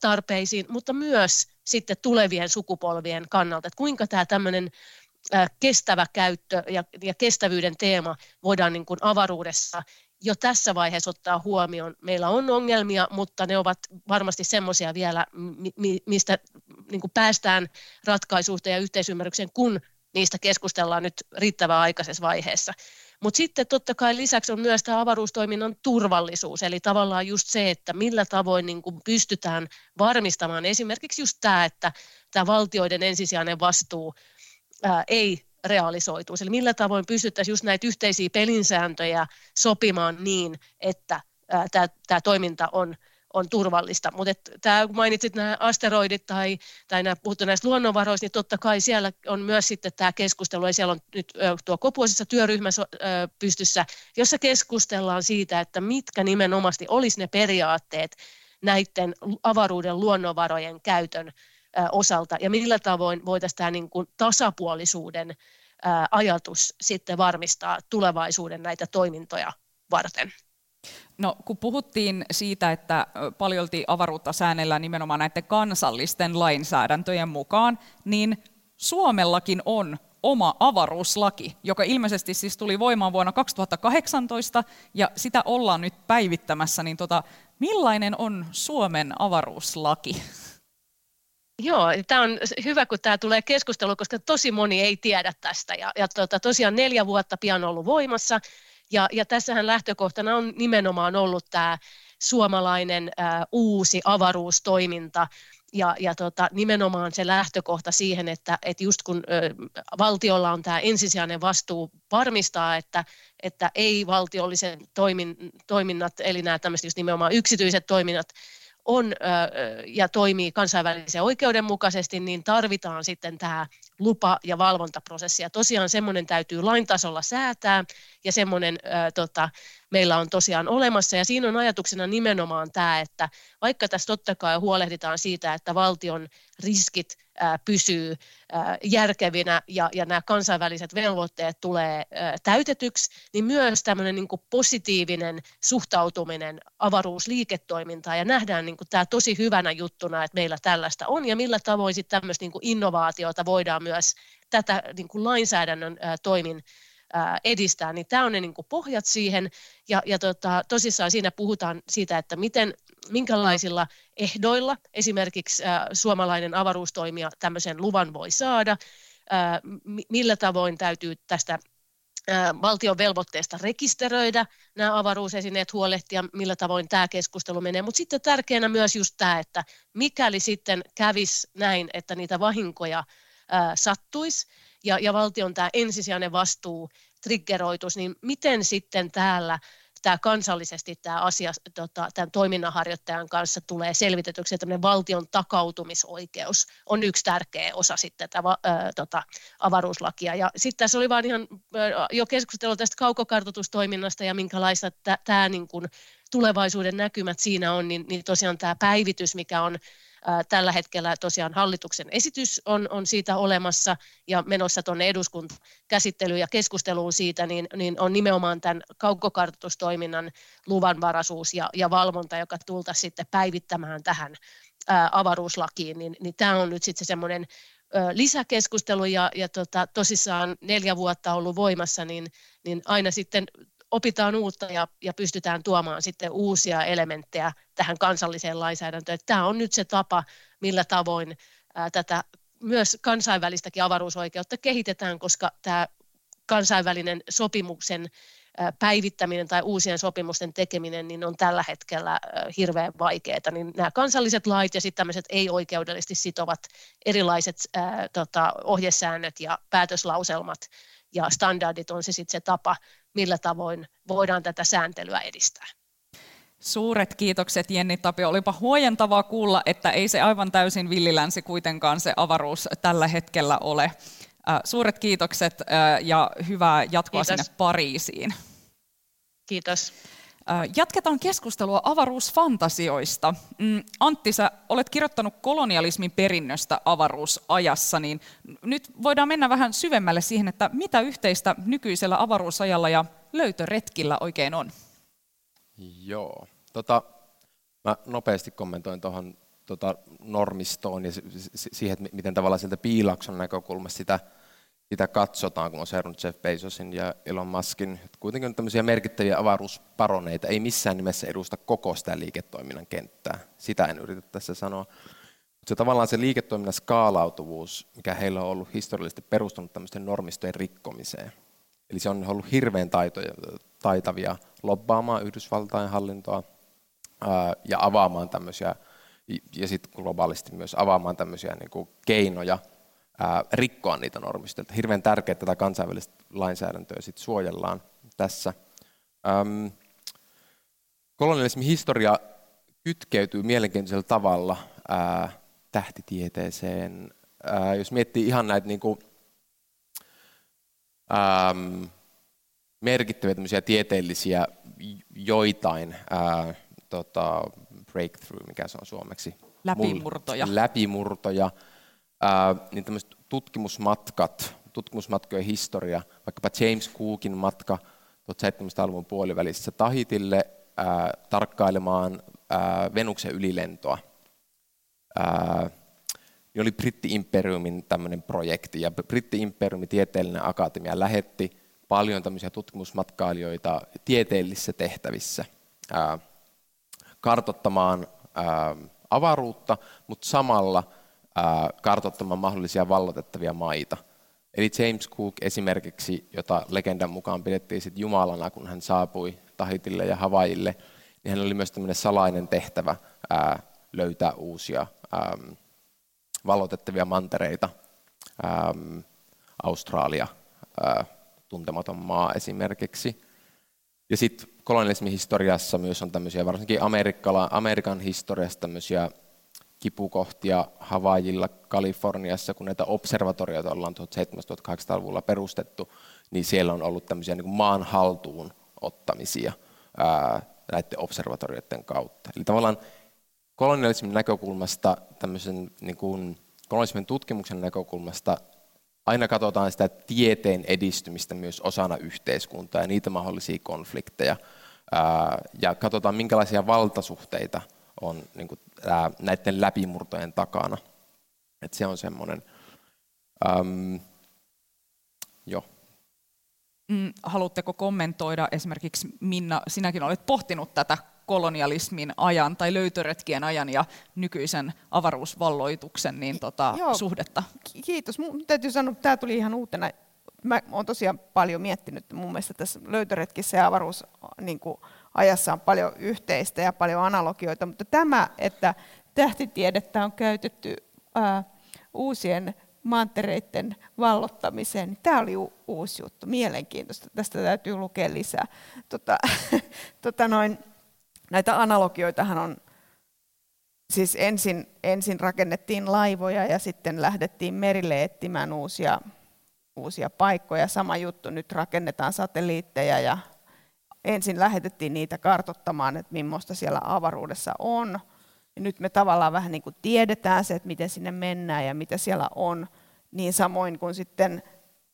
tarpeisiin, mutta myös sitten tulevien sukupolvien kannalta, että kuinka tämä tämmöinen kestävä käyttö ja kestävyyden teema voidaan niin kuin avaruudessa jo tässä vaiheessa ottaa huomioon. Meillä on ongelmia, mutta ne ovat varmasti semmoisia vielä, mistä niin kuin päästään ratkaisuutta ja yhteisymmärrykseen, kun niistä keskustellaan nyt riittävän aikaisessa vaiheessa. Mutta sitten totta kai lisäksi on myös tämä avaruustoiminnan turvallisuus, eli tavallaan just se, että millä tavoin niin kun pystytään varmistamaan esimerkiksi just tämä, että tämä valtioiden ensisijainen vastuu ei realisoituisi, eli millä tavoin pystyttäisiin just näitä yhteisiä pelinsääntöjä sopimaan niin, että tämä toiminta on turvallista. Mutta tämä, kun mainitsit nämä asteroidit tai puhuttu näistä luonnonvaroista, niin totta kai siellä on myös sitten tämä keskustelu, ja siellä on nyt tuo kopuisessa työryhmä pystyssä, jossa keskustellaan siitä, että mitkä nimenomaisesti olisi ne periaatteet näiden avaruuden luonnonvarojen käytön osalta, ja millä tavoin voitaisiin tämä niin kuin tasapuolisuuden ajatus sitten varmistaa tulevaisuuden näitä toimintoja varten. No, kun puhuttiin siitä, että paljolti avaruutta säännellään nimenomaan näiden kansallisten lainsäädäntöjen mukaan, niin Suomellakin on oma avaruuslaki, joka ilmeisesti siis tuli voimaan vuonna 2018 ja sitä ollaan nyt päivittämässä, niin millainen on Suomen avaruuslaki? Joo, tämä on hyvä, kun tämä tulee keskusteluun, koska tosi moni ei tiedä tästä ja tosiaan 4 vuotta pian ollut voimassa. Ja tässähän lähtökohtana on nimenomaan ollut tämä suomalainen uusi avaruustoiminta ja nimenomaan se lähtökohta siihen, että just kun valtiolla on tämä ensisijainen vastuu varmistaa, että ei-valtiollisen toiminnat, eli nämä tämmöiset just nimenomaan yksityiset toiminnat on ja toimii kansainvälisen oikeudenmukaisesti, niin tarvitaan sitten tämä lupa- ja valvontaprosessi. Ja tosiaan semmoinen täytyy lain tasolla säätää ja semmoinen meillä on tosiaan olemassa. Ja siinä on ajatuksena nimenomaan tämä, että vaikka tässä totta kai huolehditaan siitä, että valtion riskit pysyy järkevinä ja nämä kansainväliset velvoitteet tulee täytetyksi, niin myös tämmöinen niin kuin positiivinen suhtautuminen avaruusliiketoimintaan ja nähdään niin kuin tämä tosi hyvänä juttuna, että meillä tällaista on ja millä tavoin sitten tämmöistä niin kuin innovaatiota voidaan myös tätä niin kuin lainsäädännön toimin edistää, niin tämä on ne niin kuin pohjat siihen ja tosissaan siinä puhutaan siitä, että minkälaisilla ehdoilla esimerkiksi suomalainen avaruustoimija tämmöisen luvan voi saada, millä tavoin täytyy tästä valtion velvoitteesta rekisteröidä nämä avaruusesineet, huolehtia, millä tavoin tämä keskustelu menee, mutta sitten tärkeänä myös just tämä, että mikäli sitten kävisi näin, että niitä vahinkoja sattuisi, ja valtion tämä ensisijainen vastuu triggeroitus, niin miten sitten täällä tämä kansallisesti tämä asia tämän toiminnanharjoittajan kanssa tulee selvitetyksi, että tämmöinen valtion takautumisoikeus on yksi tärkeä osa sitten tätä avaruuslakia. Ja sitten tässä oli vaan ihan jo keskustelua tästä kaukokartoitustoiminnasta ja minkälaista tämä niin kuin tulevaisuuden näkymät siinä on, niin tosiaan tämä päivitys, mikä on tällä hetkellä tosiaan hallituksen esitys on siitä olemassa ja menossa tuonne eduskuntakäsittelyyn ja keskusteluun siitä, niin on nimenomaan tämän kaukokartoitustoiminnan luvanvaraisuus ja valvonta, joka tultaisiin sitten päivittämään tähän avaruuslakiin, niin tämä on nyt sitten semmoinen lisäkeskustelu ja tosissaan 4 vuotta ollut voimassa, niin aina sitten opitaan uutta ja pystytään tuomaan sitten uusia elementtejä tähän kansalliseen lainsäädäntöön. Tämä on nyt se tapa, millä tavoin tätä myös kansainvälistäkin avaruusoikeutta kehitetään, koska tämä kansainvälinen sopimuksen päivittäminen tai uusien sopimusten tekeminen niin on tällä hetkellä hirveän vaikeaa. Niin nämä kansalliset lait ja sitten tämmöiset ei-oikeudellisesti sitovat erilaiset ohjesäännöt ja päätöslauselmat ja standardit on se sitten se tapa, millä tavoin voidaan tätä sääntelyä edistää. Suuret kiitokset, Jenni Tapio. Olipa huojentavaa kuulla, että ei se aivan täysin villilänsi kuitenkaan se avaruus tällä hetkellä ole. Suuret kiitokset ja hyvää jatkoa sinne Pariisiin. Kiitos. Jatketaan keskustelua avaruusfantasioista. Antti, sä olet kirjoittanut kolonialismin perinnöstä avaruusajassa, niin nyt voidaan mennä vähän syvemmälle siihen, että mitä yhteistä nykyisellä avaruusajalla ja löytöretkillä oikein on? Joo. Mä nopeasti kommentoin tuohon normistoon ja siihen, että miten tavallaan sieltä piilakson näkökulmasta sitä katsotaan, kun on seurannut Jeff Bezosin ja Elon Muskin. Kuitenkin on tämmöisiä merkittäviä avaruusparoneita, ei missään nimessä edusta koko sitä liiketoiminnan kenttää. Sitä en yritä tässä sanoa. Se tavallaan se liiketoiminnan skaalautuvuus, mikä heillä on ollut historiallisesti perustunut tämmöisten normistojen rikkomiseen. Eli se on ollut hirveän taitavia lobbaamaan Yhdysvaltain hallintoa ja avaamaan tämmöisiä, ja sitten globaalisti myös avaamaan tämmöisiä niin kuin keinoja, rikkoa niitä normistoja. Hirveän tärkeää, että tätä kansainvälistä lainsäädäntöä sit suojellaan tässä. Kolonialismin historia kytkeytyy mielenkiintoisella tavalla tähtitieteeseen. Jos miettii ihan näitä niinku, merkittäviä tämmöisiä tieteellisiä joitain, breakthrough, mikä se on suomeksi? Läpimurtoja. Niin tämmöiset tutkimusmatkojen historia, vaikkapa James Cookin matka 1700-luvun puolivälissä Tahitille tarkkailemaan Venuksen ylilentoa. Niin oli Britti-imperiumin tämmöinen projekti, ja Britti-imperiumin tieteellinen akatemia lähetti paljon tämmöisiä tutkimusmatkailijoita tieteellisissä tehtävissä kartoittamaan avaruutta, mutta samalla kartoittamaan mahdollisia valloitettavia maita. Eli James Cook esimerkiksi, jota legendan mukaan pidettiin sit jumalana, kun hän saapui Tahitille ja Havaijille, niin hän oli myös tämmöinen salainen tehtävä löytää uusia valloitettavia mantereita. Australia, tuntematon maa esimerkiksi. Ja sitten kolonialismin historiassa myös on tämmöisiä, varsinkin Amerikan historiassa tämmöisiä kipukohtia Havaijilla, Kaliforniassa, kun näitä observatorioita ollaan 1700-1800-luvulla perustettu, niin siellä on ollut tämmöisiä niin kuin maan haltuun ottamisia näiden observatorioiden kautta. Eli tavallaan kolonialismin näkökulmasta, tämmöisen niin kuin kolonialismin tutkimuksen näkökulmasta aina katsotaan sitä tieteen edistymistä myös osana yhteiskuntaa ja niitä mahdollisia konflikteja ja katsotaan minkälaisia valtasuhteita on niin kuin näiden läpimurtojen takana. Et se on semmoinen. Haluatteko kommentoida esimerkiksi, Minna, sinäkin olet pohtinut tätä kolonialismin ajan tai löytöretkien ajan ja nykyisen avaruusvalloituksen niin suhdetta? Kiitos. Mun täytyy sanoa, että tämä tuli ihan uutena. Mä oon tosiaan paljon miettinyt, mun mielestä tässä löytöretkissä ja avaruus niin kuin ajassa on paljon yhteistä ja paljon analogioita, mutta tämä, että tähtitiedettä on käytetty uusien mantereiden vallottamiseen. Tämä oli uusi juttu, mielenkiintoista. Tästä täytyy lukea lisää. Näitä analogioitahan on, siis ensin rakennettiin laivoja ja sitten lähdettiin merille etsimään uusia paikkoja. Sama juttu, nyt rakennetaan satelliitteja ja ensin lähetettiin niitä kartoittamaan, että millaista siellä avaruudessa on. Ja nyt me tavallaan vähän niin kuin tiedetään se, että miten sinne mennään ja mitä siellä on. Niin samoin kuin sitten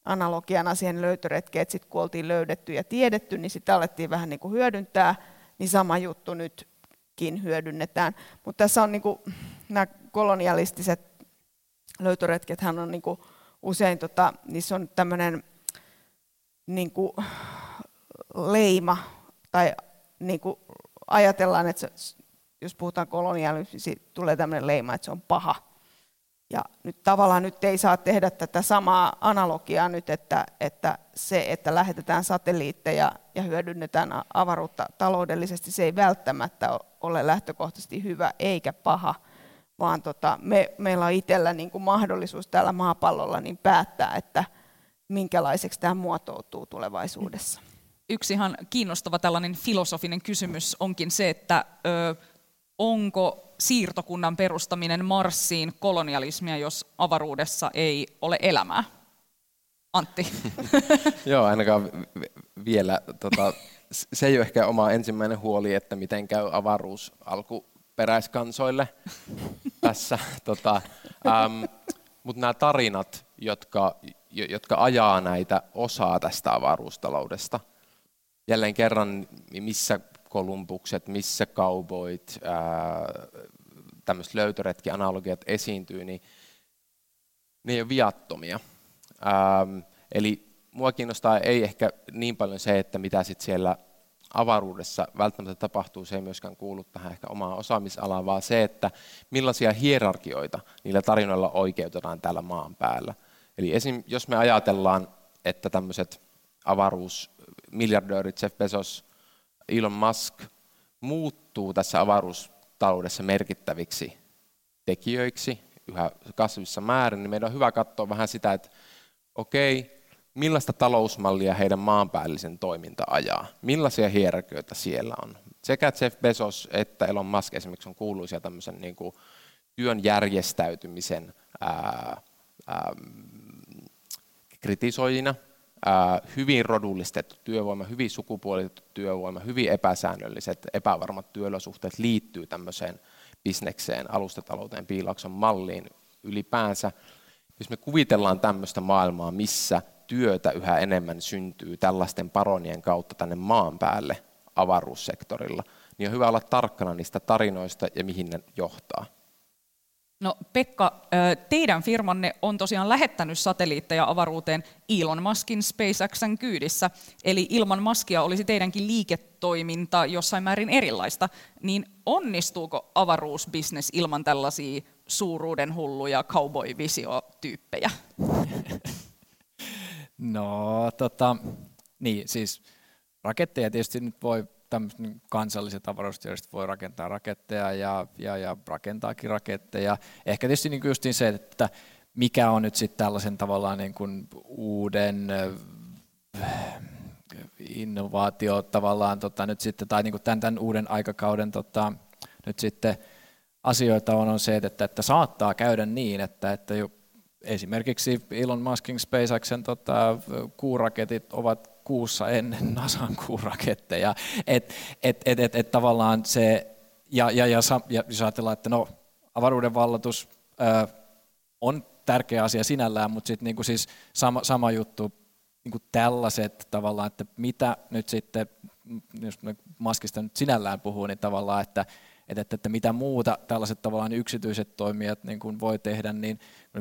analogiana siihen löytöretkeen, että sitten kun oltiin löydetty ja tiedetty, niin sitä alettiin vähän niin kuin hyödyntää. Niin sama juttu nytkin hyödynnetään. Mutta tässä on niin kuin, nämä kolonialistiset löytöretkethän on niin kuin usein, niissä on tämmöinen niin kuin leima, tai niin kuin ajatellaan, että se, jos puhutaan kolonialismista, niin tulee tämmöinen leima, että se on paha. Ja nyt tavallaan nyt ei saa tehdä tätä samaa analogiaa nyt, että lähetetään satelliitteja ja hyödynnetään avaruutta taloudellisesti, se ei välttämättä ole lähtökohtaisesti hyvä eikä paha, vaan meillä on itsellä niin kuin mahdollisuus täällä maapallolla niin päättää, että minkälaiseksi tämä muotoutuu tulevaisuudessa. Yksi ihan kiinnostava tällainen filosofinen kysymys onkin se, että onko siirtokunnan perustaminen Marsiin kolonialismia, jos avaruudessa ei ole elämää? Antti. Joo, ainakaan vielä. Se ei ole ehkä oma ensimmäinen huoli, että miten käy avaruus alkuperäiskansoille tässä. Mutta nämä tarinat, jotka ajaa näitä osaa tästä avaruustaloudesta, jälleen kerran missä kolumbukset, missä cowboyt, tämmöiset löytöretkianalogiat esiintyy, niin ne ei ole viattomia. Eli mua kiinnostaa ei ehkä niin paljon se, että mitä sitten siellä avaruudessa välttämättä tapahtuu, se ei myöskään kuulu tähän ehkä omaan osaamisalaan, vaan se, että millaisia hierarkioita niillä tarinoilla oikeutetaan täällä maan päällä. Eli esim. Jos me ajatellaan, että tämmöiset avaruusmiljardöörit, Jeff Bezos, Elon Musk muuttuu tässä avaruustaloudessa merkittäviksi tekijöiksi yhä kasvavissa määrin, niin meidän on hyvä katsoa vähän sitä, että okei, millaista talousmallia heidän maanpäällisen toiminta ajaa, millaisia hierarkioita siellä on. Sekä Jeff Bezos että Elon Musk esimerkiksi on kuuluisia tämmöisen niin kuin työn järjestäytymisen kritisoijina. Hyvin rodullistettu työvoima, hyvin sukupuolitettu työvoima, hyvin epäsäännölliset, epävarmat työolosuhteet liittyy tämmöiseen bisnekseen, alustatalouteen, piilauksen malliin ylipäänsä. Jos me kuvitellaan tämmöistä maailmaa, missä työtä yhä enemmän syntyy tällaisten paronien kautta tänne maan päälle avaruussektorilla, niin on hyvä olla tarkkana niistä tarinoista ja mihin ne johtaa. No Pekka, teidän firmanne on tosiaan lähettänyt satelliitteja avaruuteen Elon Muskin SpaceX:n kyydissä, eli ilman Muskia olisi teidänkin liiketoiminta jossain määrin erilaista, niin onnistuuko avaruusbisnes ilman tällaisia suuruuden hulluja cowboy-visiotyyppejä? No niin, siis raketteja tietysti nyt voi, kansalliset avaruusjärjestöt voi rakentaa raketteja ja rakentaakin raketteja. Ehkä tietysti niin justiin se, että mikä on nyt sitten tällaisen tavallaan niin kuin uuden innovaatio tavallaan nyt sitten, tai niin kuin tämän uuden aikakauden nyt sitten asioita on se, että saattaa käydä niin, että esimerkiksi Elon Muskin SpaceX:n kuuraketit ovat kuussa ennen NASAn kuuraketteja, että tavallaan se, ja jos ajatellaan, että no, avaruuden vallatus on tärkeä asia sinällään, mutta sitten niinku siis sama juttu, niinku tällaiset tavallaan, että mitä nyt sitten, jos Muskista nyt sinällään puhuu, niin tavallaan, että mitä muuta tällaiset tavallaan yksityiset toimijat niin kuin voi tehdä, niin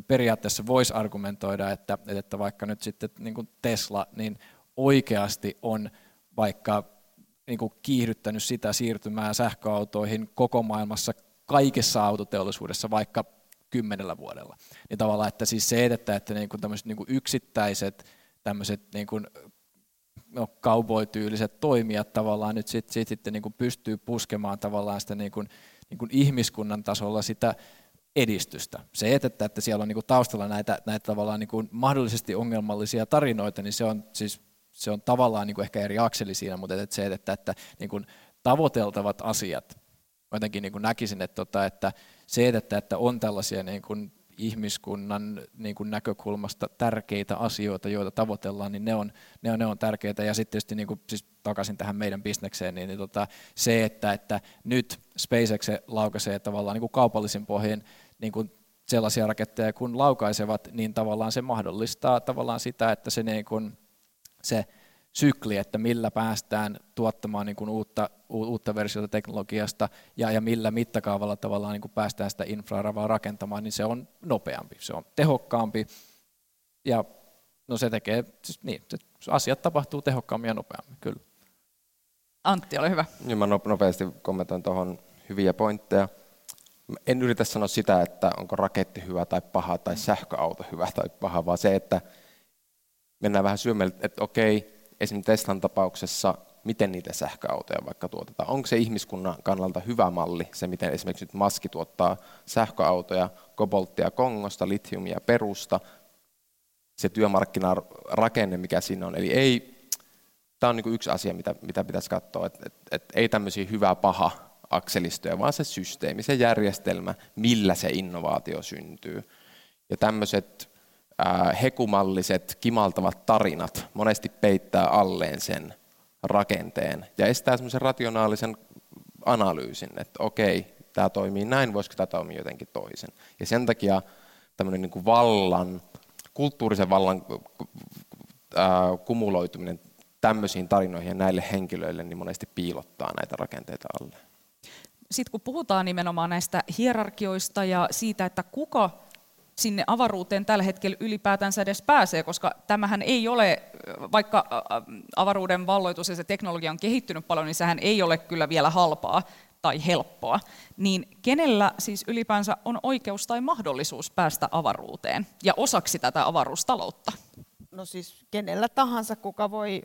periaatteessa voisi argumentoida, että vaikka nyt sitten niin kuin Tesla, niin oikeasti on vaikka niin kuin kiihdyttänyt sitä siirtymää sähköautoihin koko maailmassa kaikessa autoteollisuudessa vaikka 10 vuodella. Niin tavallaan, että siis se, että niin kuin tämmöiset niin kuin yksittäiset tämmöiset niin kuin cowboy-tyyliset toimijat tavallaan nyt sitten niin kuin pystyy puskemaan tavallaan sitä niin kuin ihmiskunnan tasolla sitä edistystä. Se, että siellä on taustalla näitä tavallaan mahdollisesti ongelmallisia tarinoita, niin se on tavallaan ehkä eri akseli siinä, mutta se, että tavoiteltavat asiat, jotenkin näkisin, että se, että on tällaisia ihmiskunnan näkökulmasta tärkeitä asioita, joita tavoitellaan, niin ne on tärkeitä. Ja sitten tietysti siis takaisin tähän meidän bisnekseen, niin se, että nyt SpaceX laukaisee tavallaan kaupallisin pohjin sellaisia raketteja, kun laukaisevat, niin tavallaan se mahdollistaa tavallaan sitä, että se sykli, että millä päästään tuottamaan uutta versiota teknologiasta ja millä mittakaavalla tavallaan päästään sitä infraravaa rakentamaan, niin se on nopeampi, se on tehokkaampi ja se tekee, asiat tapahtuu tehokkaammin ja nopeammin, kyllä. Antti, ole hyvä. Niin, mä nopeasti kommentoin tuohon hyviä pointteja. En yritä sanoa sitä, että onko raketti hyvä tai paha tai sähköauto hyvä tai paha, vaan se, että mennään vähän syvemmälle, että okei, esimerkiksi Teslan tapauksessa, miten niitä sähköautoja vaikka tuotetaan. Onko se ihmiskunnan kannalta hyvä malli, se miten esimerkiksi nyt Musk tuottaa sähköautoja, kobolttia Kongosta, litiumia Perusta, se työmarkkinarakenne, mikä siinä on. Eli ei, tämä on yksi asia, mitä pitäisi katsoa, että ei tämmöisiä hyvä-paha akselistoja, vaan se systeemi, se järjestelmä, millä se innovaatio syntyy. Ja tämmöiset hekumalliset, kimaltavat tarinat monesti peittää alleen sen rakenteen ja estää semmoisen rationaalisen analyysin, että okei, tämä toimii näin, voisiko tämä toimia jotenkin toisen. Ja sen takia tämmöinen kulttuurisen vallan kumuloituminen tämmöisiin tarinoihin ja näille henkilöille niin monesti piilottaa näitä rakenteita alle. Sitten kun puhutaan nimenomaan näistä hierarkioista ja siitä, että kuka sinne avaruuteen tällä hetkellä ylipäätänsä edes pääsee, koska tämähän ei ole, vaikka avaruuden valloitus ja se teknologia on kehittynyt paljon, niin sehän ei ole kyllä vielä halpaa tai helppoa. Niin kenellä siis ylipäänsä on oikeus tai mahdollisuus päästä avaruuteen ja osaksi tätä avaruustaloutta? No siis kenellä tahansa, kuka voi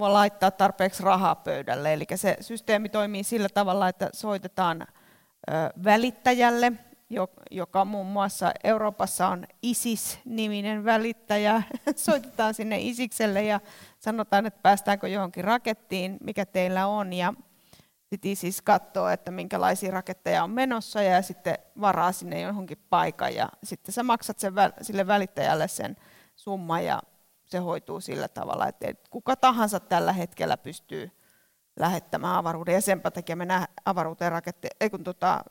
laittaa tarpeeksi rahaa pöydälle. Eli se systeemi toimii sillä tavalla, että soitetaan välittäjälle, joka muun muassa Euroopassa on ISIS-niminen välittäjä. Soitetaan sinne ISIKselle ja sanotaan, että päästäänkö johonkin rakettiin, mikä teillä on. Ja sitten ISIS katsoo, että minkälaisia raketteja on menossa ja sitten varaa sinne johonkin paikan. Ja sitten sä maksat sille välittäjälle sen summan ja se hoituu sillä tavalla, että kuka tahansa tällä hetkellä pystyy lähettämään avaruuden ja senpä takia me avaruuteen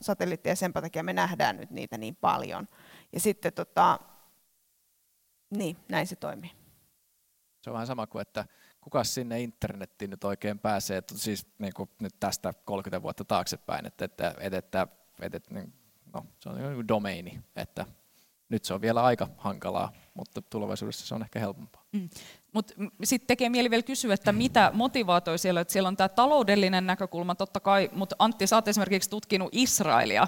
satelliitteja, senpä takia me nähdään nyt niitä niin paljon. Ja sitten niin, näin se toimii. Se on vähän sama kuin, että kuka sinne internettiin nyt oikein pääsee, siis niin kuin nyt tästä 30 vuotta taaksepäin, että se on niin kuin domeini, että nyt se on vielä aika hankalaa, mutta tulevaisuudessa se on ehkä helpompaa. Mm. Mutta sitten tekee mieli vielä kysyä, että mitä motivaatoi siellä, että siellä on tämä taloudellinen näkökulma totta kai, mutta Antti, sä oot esimerkiksi tutkinut Israelia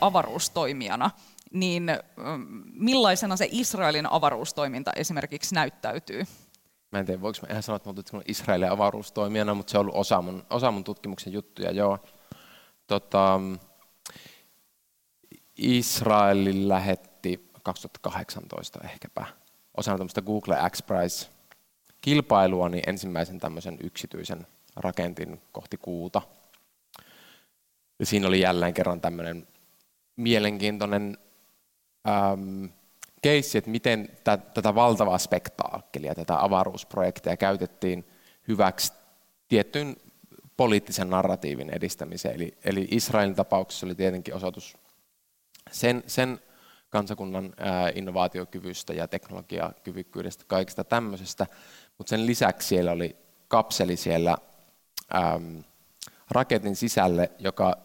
avaruustoimijana, niin millaisena se Israelin avaruustoiminta esimerkiksi näyttäytyy? Mä en tiedä, voiko mä ihan sanoa, että mä oon tutkinut Israelia avaruustoimijana, mutta se on ollut osa mun tutkimuksen juttuja, joo. Israelin lähetti 2018 ehkäpä osana tämmöistä Google X Prize kilpailua, niin ensimmäisen tämmöisen yksityisen rakentin kohti kuuta. Ja siinä oli jälleen kerran tämmöinen mielenkiintoinen keissi, että miten tätä valtavaa spektaakkelia, tätä avaruusprojektia käytettiin hyväksi tiettyyn poliittisen narratiivin edistämiseen. Eli Israelin tapauksessa oli tietenkin osoitus sen kansakunnan innovaatiokyvystä ja teknologiakyvykkyydestä, kaikista tämmöisestä, mutta sen lisäksi siellä oli kapseli siellä raketin sisälle, joka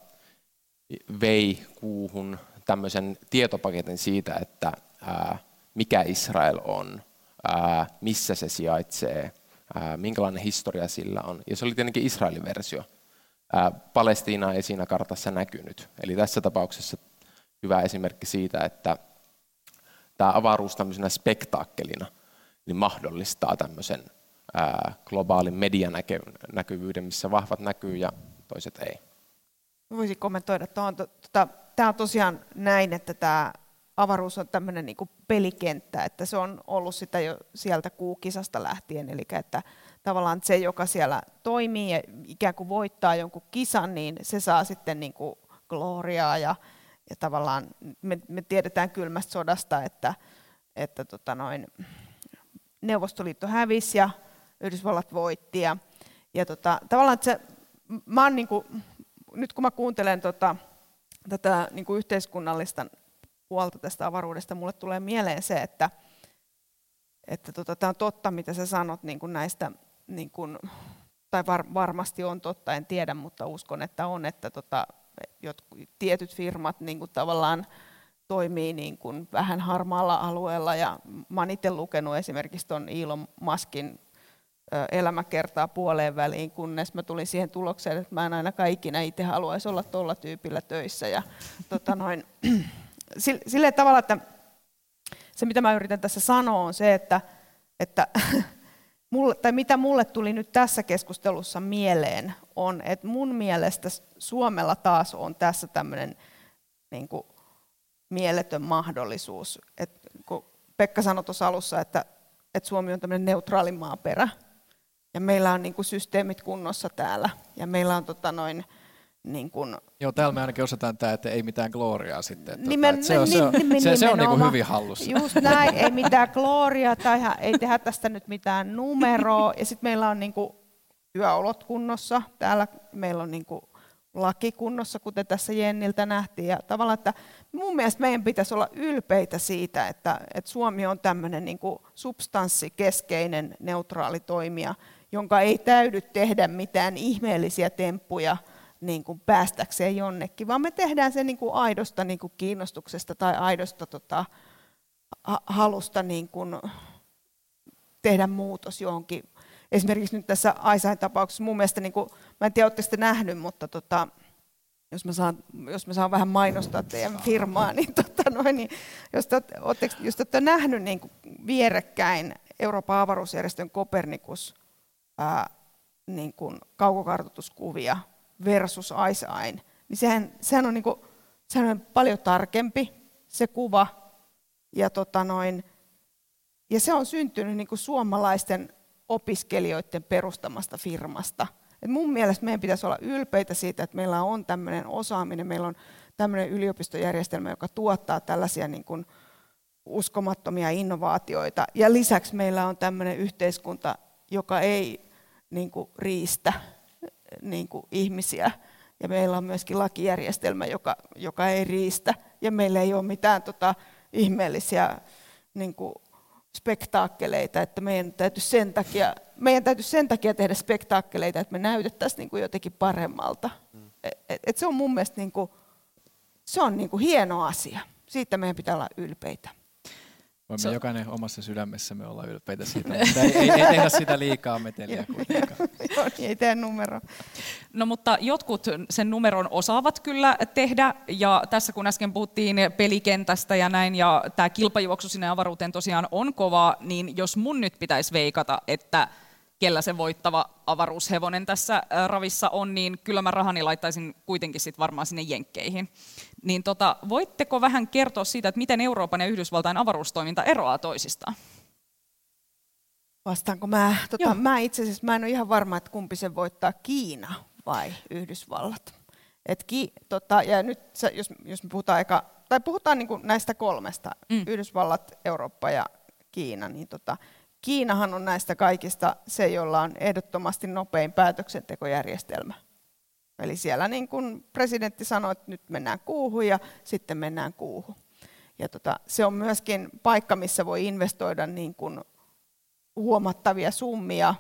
vei kuuhun tämmöisen tietopaketin siitä, että mikä Israel on, missä se sijaitsee, minkälainen historia sillä on. Ja se oli tietenkin Israelin versio. Palestiina ei siinä kartassa näkynyt. Eli tässä tapauksessa hyvä esimerkki siitä, että tämä avaruus tämmöisenä spektaakkelina niin mahdollistaa tämmöisen globaalin medianäkyvyyden, missä vahvat näkyy ja toiset ei. Voisin kommentoida tuohon Tämä on tosiaan näin, että tämä avaruus on tämmöinen niin kuin pelikenttä, että se on ollut sitä jo sieltä kuukisasta lähtien, eli että tavallaan se, joka siellä toimii ja ikään kuin voittaa jonkun kisan, niin se saa sitten niin kuin gloriaa ja tavallaan me tiedetään kylmästä sodasta, että Neuvostoliitto hävisi ja Yhdysvallat voitti ja tavallaan että se, mä oon niin kuin, nyt kun mä kuuntelen tätä niin kuin yhteiskunnallista puolta tästä avaruudesta, mulle tulee mieleen se, että tämä on totta, mitä sä sanot niin kuin näistä, niin kuin, tai varmasti on totta, en tiedä, mutta uskon, että on, että tietyt firmat niin kuin tavallaan toimii niin kuin vähän harmaalla alueella, ja mä oon itse lukenut esimerkiksi ton Elon Muskin elämäkertaa puoleen väliin, kunnes mä tulin siihen tulokseen, että mä en ainakaan ikinä itse haluaisi olla tuolla tyypillä töissä, ja sillä tavalla, että se mitä mä yritän tässä sanoa on se, että tai mitä mulle tuli nyt tässä keskustelussa mieleen on, että mun mielestä Suomella taas on tässä tämmöinen niin kuin mieletön mahdollisuus. Et kun Pekka sanoi tuossa alussa, että Suomi on tämmöinen neutraali maaperä ja meillä on niin kuin systeemit kunnossa täällä ja meillä on niin kun, joo, täällä me ainakin osataan tämä, että ei mitään gloriaa sitten. Se on niin kuin hyvin hallussa. Just näin, ei mitään gloriaa tai ei tehdä tästä nyt mitään numeroa. Ja sitten meillä on niin kuin työolot kunnossa, täällä meillä on niin kuin laki kunnossa, kuten tässä Jenniltä nähtiin. Ja tavallaan, että mun mielestä meidän pitäisi olla ylpeitä siitä, että Suomi on tämmöinen niin kuin substanssikeskeinen neutraali toimija, jonka ei täydy tehdä mitään ihmeellisiä temppuja, niin kuin päästäkseen jonnekin, vaan me tehdään se niin kuin aidosta niin kuin kiinnostuksesta tai aidosta halusta niin kuin tehdä muutos johonkin. Esimerkiksi nyt tässä ICEYEn tapauksessa mun mielestä, niin kuin, mä en tiedä, ootte sitä nähnyt, mutta jos mä saan vähän mainostaa teidän firmaa, niin, niin jos te olette nähnyt niin kuin vierekkäin Euroopan avaruusjärjestön Copernicus niin kuin kaukokartoituskuvia versus ICEYEn, niin sehän on niinku, sehän on paljon tarkempi se kuva ja ja se on syntynyt niinku suomalaisten opiskelijoiden perustamasta firmasta. Et mun mielestä meidän pitäisi olla ylpeitä siitä, että meillä on tämmöinen osaaminen, meillä on tämmöinen yliopistojärjestelmä, joka tuottaa tällaisia niinku uskomattomia innovaatioita, ja lisäksi meillä on tämmöinen yhteiskunta, joka ei niinku riistä niin kuin ihmisiä, ja meillä on myöskin lakijärjestelmä, joka ei riistä, ja meillä ei ole mitään ihmeellisiä niin kuin spektaakkeleita, että meidän täytyy sen takia tehdä spektaakkeleita, että me näytettäisiin niin kuin jotenkin paremmalta. Et se on mun mielestä niin kuin, se on niin kuin hieno asia, siitä meidän pitää olla ylpeitä. Voimme jokainen omassa sydämessämme olla ylpeitä siitä, mutta ei tehdä sitä liikaa meteliä kuitenkaan. Joo, niin ei tee numeroa. No mutta jotkut sen numeron osaavat kyllä tehdä, ja tässä kun äsken puhuttiin pelikentästä ja näin, ja tämä kilpajuoksu sinne avaruuteen tosiaan on kova, niin jos mun nyt pitäisi veikata, että kellä se voittava avaruushevonen tässä ravissa on, niin kyllä mä rahani laittaisin kuitenkin sit varmaan sinne jenkkeihin. Niin voitteko vähän kertoa siitä, että miten Euroopan ja Yhdysvaltain avaruustoiminta eroaa toisistaan? Vastaanko mä? Mä itse asiassa mä en ole ihan varma, että kumpi sen voittaa, Kiina vai Yhdysvallat. Ja nyt jos me puhutaan niin kuin näistä kolmesta, Yhdysvallat, Eurooppa ja Kiina, niin Kiinahan on näistä kaikista se, jolla on ehdottomasti nopein päätöksentekojärjestelmä. Eli siellä niin kuin presidentti sanoi, että nyt mennään kuuhun ja sitten mennään kuuhun. Ja se on myöskin paikka, missä voi investoida niin kuin huomattavia summia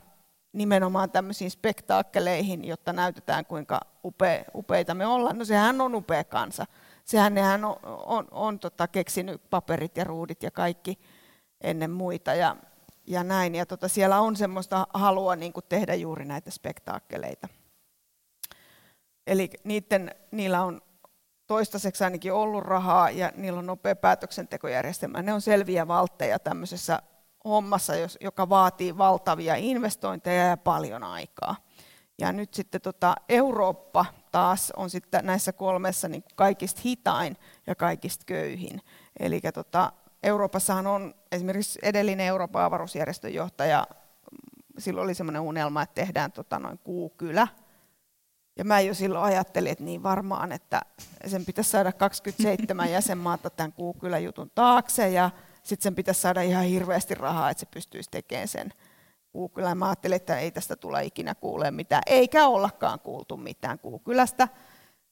nimenomaan tämmöisiin spektaakkeleihin, jotta näytetään, kuinka upeita me ollaan. No sehän on upea kansa. Sehän on keksinyt paperit ja ruudit ja kaikki ennen muita. Ja näin. Ja siellä on semmoista halua niin kuin tehdä juuri näitä spektaakkeleita. Eli niillä on toistaiseksi ainakin ollut rahaa ja niillä on nopea päätöksentekojärjestelmä. Ne on selviä valtteja tämmöisessä hommassa, joka vaatii valtavia investointeja ja paljon aikaa. Ja nyt sitten Eurooppa taas on sitten näissä kolmessa niin kaikista hitain ja kaikista köyhin. Eli Euroopassahan on esimerkiksi edellinen Euroopan avaruusjärjestön johtaja, silloin oli semmoinen unelma, että tehdään noin kuukylä. Ja mä jo silloin ajattelin, että niin varmaan, että sen pitäisi saada 27 jäsenmaata tämän kuukyläjutun taakse ja sitten sen pitäisi saada ihan hirveästi rahaa, että se pystyisi tekemään sen kuukylän. Mä ajattelin, että ei tästä tule ikinä kuulee mitään, eikä ollakaan kuultu mitään kuukylästä.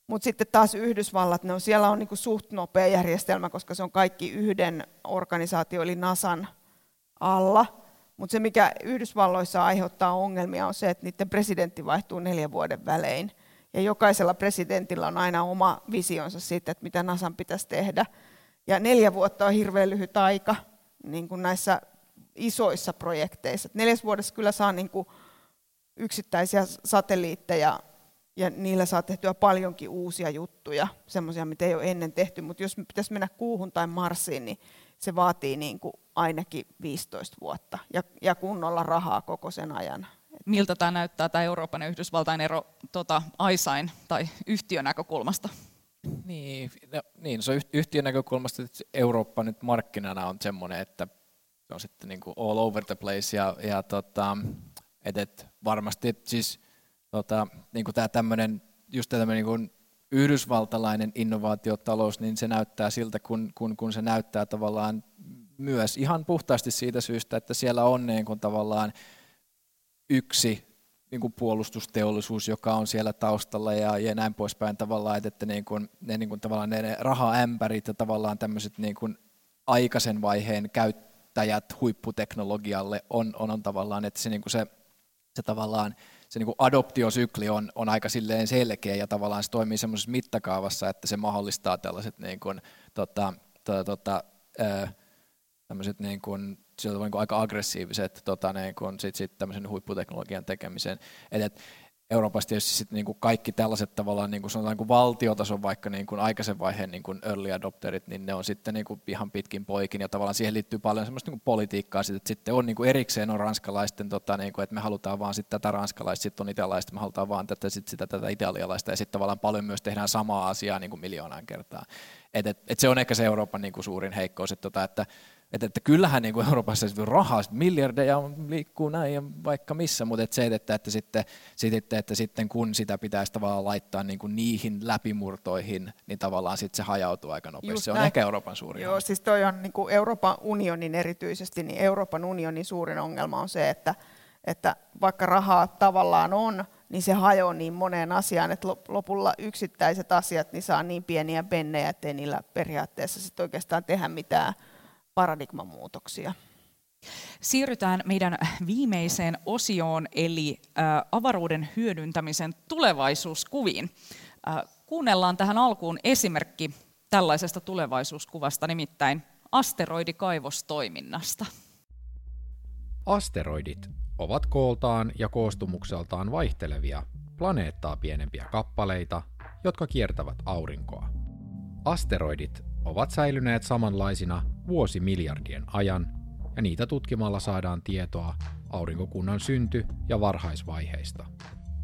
Mutta sitten taas Yhdysvallat, siellä on niinku suht nopea järjestelmä, koska se on kaikki yhden organisaatio eli NASAn alla. Mutta se, mikä Yhdysvalloissa aiheuttaa ongelmia, on se, että niiden presidentti vaihtuu 4 vuoden välein. Ja jokaisella presidentillä on aina oma visionsa siitä, että mitä NASAn pitäisi tehdä. Ja 4 vuotta on hirveän lyhyt aika niin kuin näissä isoissa projekteissa. 4 vuodessa kyllä saa niin kuin yksittäisiä satelliitteja, ja niillä saa tehtyä paljonkin uusia juttuja, semmoisia, mitä ei ole ennen tehty. Mutta jos pitäisi mennä kuuhun tai Marsiin, niin se vaatii niin kuin ainakin 15 vuotta ja kunnolla rahaa koko sen ajan. Miltä tämä näyttää, tämä Euroopan ja Yhdysvaltain ero ICEYEn tai yhtiön näkökulmasta? Niin, se on yhtiön näkökulmasta, että Eurooppa nyt markkinana on semmoinen, että se on sitten niin kuin all over the place ja varmasti siis niin kuin tämmöinen niin yhdysvaltalainen innovaatiotalous, niin se näyttää siltä, kun se näyttää tavallaan myös ihan puhtaasti siitä syystä, että siellä on niin kuin tavallaan yksi niin kuin puolustusteollisuus, joka on siellä taustalla ja näin poispäin tavallaan, että ne rahaämpärit ja tavallaan tämmöiset niin kuin aikaisen vaiheen käyttäjät huipputeknologialle on tavallaan, että se niin adoptiosykli on aika silleen selkeä ja tavallaan se toimii semmoisessa mittakaavassa, että se mahdollistaa tällaiset niin kuin, niin kuin, aika aggressiiviset niin kuin, sit tämmöisen huipputeknologian tekemisen. Et Euroopassa tietysti sit, niin kuin kaikki tällaiset tavallaan niin kuin sanotaan niin valtiotason vaikka niin kuin aikaisen vaiheen niin kuin early adopterit, niin ne on sitten niin kuin ihan pitkin poikin ja tavallaan siihen liittyy paljon semmoista niin kuin politiikkaa sit, että sitten on niin kuin erikseen on ranskalaisten niin kuin, että me halutaan vaan sit tätä ranskalaista, sitten on italialaista, me halutaan vaan tätä sit sitä tätä italialaista ja sitten tavallaan paljon myös tehdään samaa asiaa niin kuin miljoonaan kertaa. Et se on ehkä se Euroopan niin kuin suurin heikkous, että kyllähän niin kuin Euroopassa rahaa, miljardeja liikkuu näin ja vaikka missä, mutta et se, että sitten kun sitä pitäisi tavallaan laittaa niin kuin niihin läpimurtoihin, niin tavallaan sit se hajautuu aika nopeasti. Se on ehkä Euroopan suurin. Joo, siis toi on niin kuin Euroopan unionin erityisesti, niin Euroopan unionin suurin ongelma on se, että vaikka rahaa tavallaan on, niin se hajoaa niin moneen asiaan, että lopulla yksittäiset asiat niin saa niin pieniä pennejä, ettei niillä periaatteessa sit oikeastaan tehdä mitään paradigmamuutoksia. Siirrytään meidän viimeiseen osioon, eli avaruuden hyödyntämisen tulevaisuuskuviin. Kuunnellaan tähän alkuun esimerkki tällaisesta tulevaisuuskuvasta, nimittäin asteroidikaivostoiminnasta. Asteroidit ovat kooltaan ja koostumukseltaan vaihtelevia, planeettaa pienempiä kappaleita, jotka kiertävät aurinkoa. Asteroidit ovat säilyneet samanlaisina vuosimiljardien ajan, ja niitä tutkimalla saadaan tietoa aurinkokunnan synty- ja varhaisvaiheista.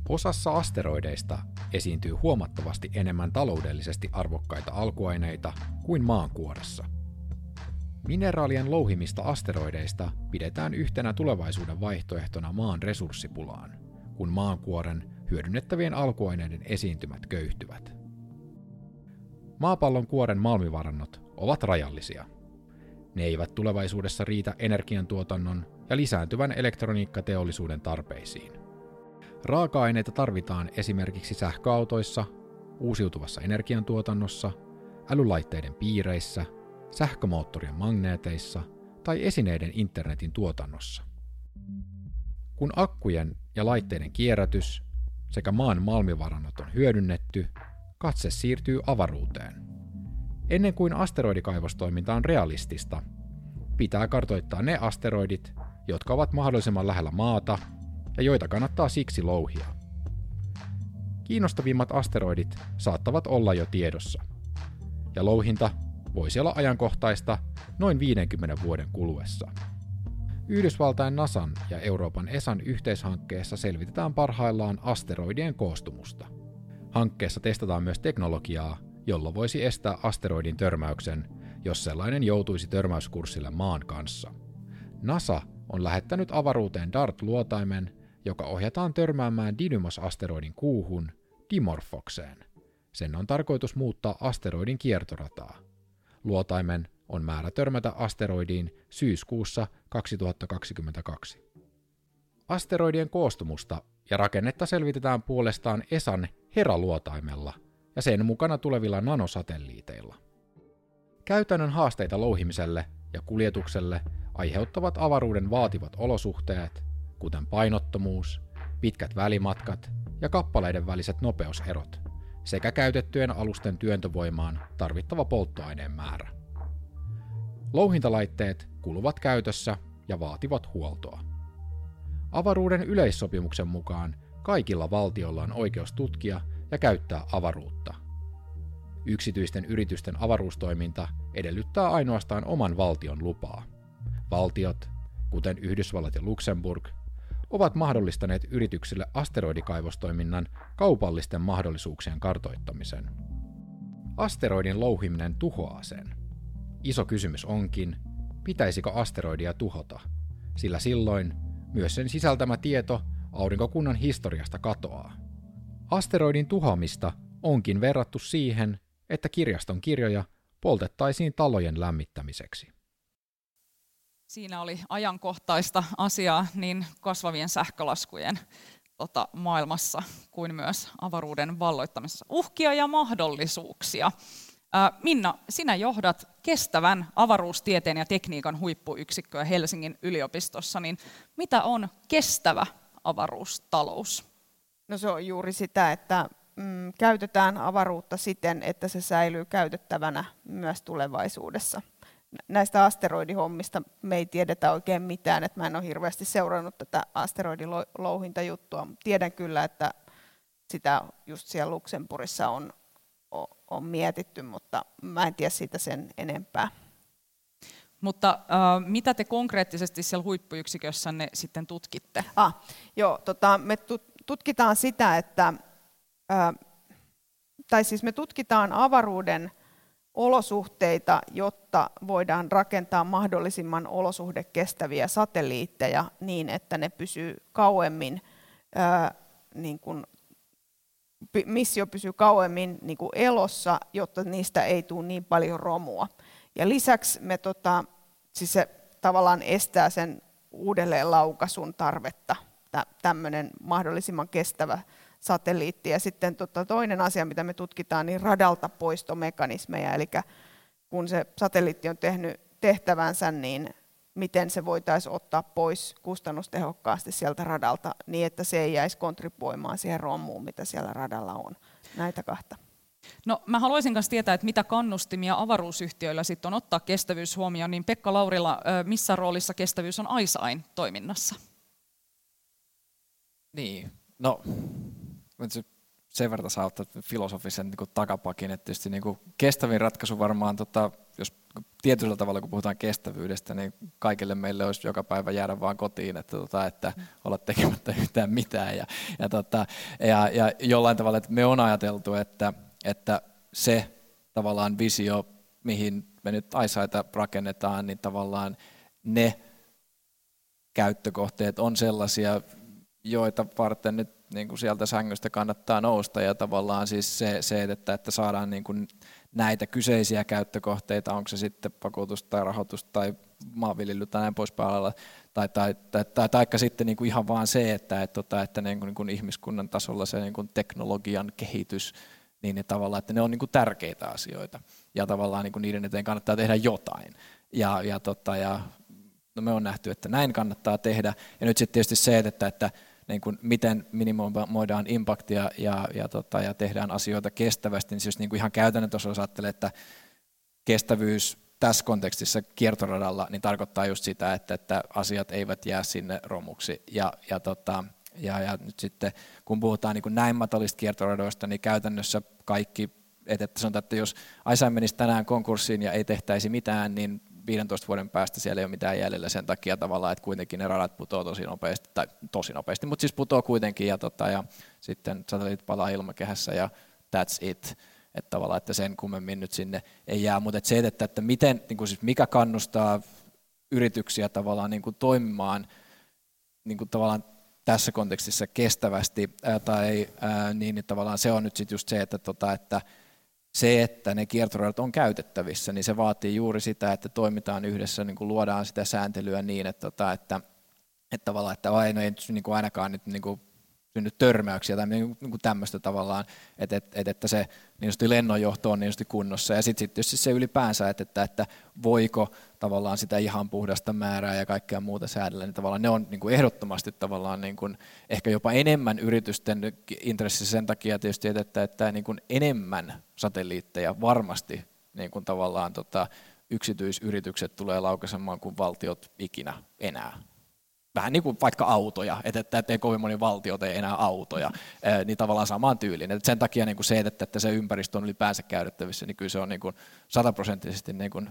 Osassa asteroideista esiintyy huomattavasti enemmän taloudellisesti arvokkaita alkuaineita kuin maankuoressa. Mineraalien louhimista asteroideista pidetään yhtenä tulevaisuuden vaihtoehtona maan resurssipulaan, kun maankuoren hyödynnettävien alkuaineiden esiintymät köyhtyvät. Maapallon kuoren malmivarannot ovat rajallisia. Ne eivät tulevaisuudessa riitä energiantuotannon ja lisääntyvän elektroniikkateollisuuden tarpeisiin. Raaka-aineita tarvitaan esimerkiksi sähköautoissa, uusiutuvassa energiantuotannossa, älylaitteiden piireissä, sähkömoottorien magneeteissa tai esineiden internetin tuotannossa. Kun akkujen ja laitteiden kierrätys sekä maan malmivarannot on hyödynnetty, katse siirtyy avaruuteen. Ennen kuin asteroidikaivostoiminta on realistista, pitää kartoittaa ne asteroidit, jotka ovat mahdollisimman lähellä maata ja joita kannattaa siksi louhia. Kiinnostavimmat asteroidit saattavat olla jo tiedossa, ja louhinta voisi olla ajankohtaista noin 50 vuoden kuluessa. Yhdysvaltain NASAn ja Euroopan ESAn yhteishankkeessa selvitetään parhaillaan asteroidien koostumusta. Hankkeessa testataan myös teknologiaa, jolla voisi estää asteroidin törmäyksen, jos sellainen joutuisi törmäyskurssille maan kanssa. NASA on lähettänyt avaruuteen DART-luotaimen, joka ohjataan törmäämään Didymos-asteroidin kuuhun, Dimorphokseen. Sen on tarkoitus muuttaa asteroidin kiertorataa. Luotaimen on määrä törmätä asteroidiin syyskuussa 2022. Asteroidien koostumusta ja rakennetta selvitetään puolestaan ESAn Hera-luotaimella ja sen mukana tulevilla nanosatelliiteilla. Käytännön haasteita louhimiselle ja kuljetukselle aiheuttavat avaruuden vaativat olosuhteet, kuten painottomuus, pitkät välimatkat ja kappaleiden väliset nopeuserot, sekä käytettyjen alusten työntövoimaan tarvittava polttoaineen määrä. Louhintalaitteet kuluvat käytössä ja vaativat huoltoa. Avaruuden yleissopimuksen mukaan kaikilla valtioilla on oikeus tutkia ja käyttää avaruutta. Yksityisten yritysten avaruustoiminta edellyttää ainoastaan oman valtion lupaa. Valtiot, kuten Yhdysvallat ja Luxemburg, ovat mahdollistaneet yrityksille asteroidikaivostoiminnan kaupallisten mahdollisuuksien kartoittamisen. Asteroidin louhiminen tuhoaa sen. Iso kysymys onkin, pitäisikö asteroidia tuhota, sillä silloin myös sen sisältämä tieto aurinkokunnan historiasta katoaa. Asteroidin tuhoamista onkin verrattu siihen, että kirjaston kirjoja poltettaisiin talojen lämmittämiseksi. Siinä oli ajankohtaista asiaa niin kasvavien sähkölaskujen maailmassa kuin myös avaruuden valloittamisessa. Uhkia ja mahdollisuuksia. Minna, sinä johdat kestävän avaruustieteen ja tekniikan huippuyksikköä Helsingin yliopistossa. Niin mitä on kestävä avaruustalous? No se on juuri sitä, että käytetään avaruutta siten, että se säilyy käytettävänä myös tulevaisuudessa. Näistä asteroidihommista me ei tiedetä oikein mitään, että mä en ole hirveästi seurannut tätä asteroidilouhintajuttua. Tiedän kyllä, että sitä just siellä Luxemburgissa on mietitty, mutta mä en tiedä siitä sen enempää. Mutta mitä te konkreettisesti siellä huippuyksikössänne sitten tutkitte? Me tutkitaan sitä, että me tutkitaan avaruuden olosuhteita, jotta voidaan rakentaa mahdollisimman olosuhdekestäviä satelliitteja niin, että ne pysyy kauemmin elossa, jotta niistä ei tule niin paljon romua. Ja lisäksi me se tavallaan estää sen uudelleen laukaisun tarvetta, tämmöinen mahdollisimman kestävä satelliitti. Ja sitten toinen asia, mitä me tutkitaan, niin radalta poistomekanismeja, eli kun se satelliitti on tehnyt tehtävänsä, niin miten se voitaisiin ottaa pois kustannustehokkaasti sieltä radalta, niin että se ei jäisi kontribuoimaan siihen romuun, mitä siellä radalla on. Näitä kahta. No, mä haluaisin myös tietää, että mitä kannustimia avaruusyhtiöillä sitten on ottaa kestävyys huomioon, niin Pekka Laurila, missä roolissa kestävyys on ICEYEn toiminnassa? Niin, no sen verran saa ottaa filosofisen takapakin, että tietysti kestävin ratkaisu varmaan, jos tietyllä tavalla kun puhutaan kestävyydestä, niin kaikille meille olisi joka päivä jäädä vaan kotiin, että olla tekemättä yhtään mitään. Ja jollain tavalla, että me on ajateltu, että se tavallaan visio, mihin me nyt ICEYEtä rakennetaan, niin tavallaan ne käyttökohteet on sellaisia, joita varten nyt sieltä sängystä kannattaa nousta, ja tavallaan siis se että saadaan näitä kyseisiä käyttökohteita, onko se sitten pakotus tai rahoitus tai maanviljely tai näin poispäin alalla, tai taikka sitten ihan vaan se, että ihmiskunnan tasolla se teknologian kehitys, niin ne tavallaan, että ne on tärkeitä asioita, ja tavallaan niiden eteen kannattaa tehdä jotain, ja me on nähty, että näin kannattaa tehdä, ja nyt sitten tietysti se, että miten minimoidaan impaktia ja tehdään asioita kestävästi, niin jos ihan käytännön tasolla ajattelee, että kestävyys tässä kontekstissa kiertoradalla niin tarkoittaa just sitä, että asiat eivät jää sinne romuksi. Ja nyt sitten kun puhutaan näin matalista kiertoradoista, niin käytännössä kaikki, että jos ICEYE menisi tänään konkurssiin ja ei tehtäisi mitään, niin 15 vuoden päästä siellä ei ole mitään jäljellä sen takia tavallaan, että kuitenkin ne radat putoaa tosi nopeasti, mutta siis putoaa kuitenkin ja sitten satelliitit palaa ilmakehässä ja that's it. Että tavallaan, että sen kummemmin nyt sinne ei jää, mutta se, että miten, niin kuin siis mikä kannustaa yrityksiä tavallaan niin kuin toimimaan niin kuin tavallaan tässä kontekstissa kestävästi tai niin tavallaan se on nyt sit just se, että ne kiertoradat on käytettävissä, niin se vaatii juuri sitä, että toimitaan yhdessä, niin kuin luodaan sitä sääntelyä niin, että tavallaan, että aina ei niin kuin ainakaan nyt niin kuin synny törmäyksiä tai niin kuin tämmöistä tavallaan, että se niin lennonjohto on niin kunnossa ja sitten tietysti se ylipäänsä, että voiko tavallaan sitä ihan puhdasta määrää ja kaikkea muuta säädellä, niin tavallaan ne on niin kuin ehdottomasti tavallaan niin kuin ehkä jopa enemmän yritysten intressissä sen takia tietysti, että niin kuin enemmän satelliitteja varmasti niin kuin tavallaan yksityisyritykset tulee laukaisemaan kuin valtiot ikinä enää. Vähän niin kuin vaikka autoja, että ei kovin moni valtio tee enää autoja, niin tavallaan samaan tyyliin. Et sen takia niin kuin se, että se ympäristö on ylipäänsä käytettävissä, niin kyllä se on niin kuin 100% niin kuin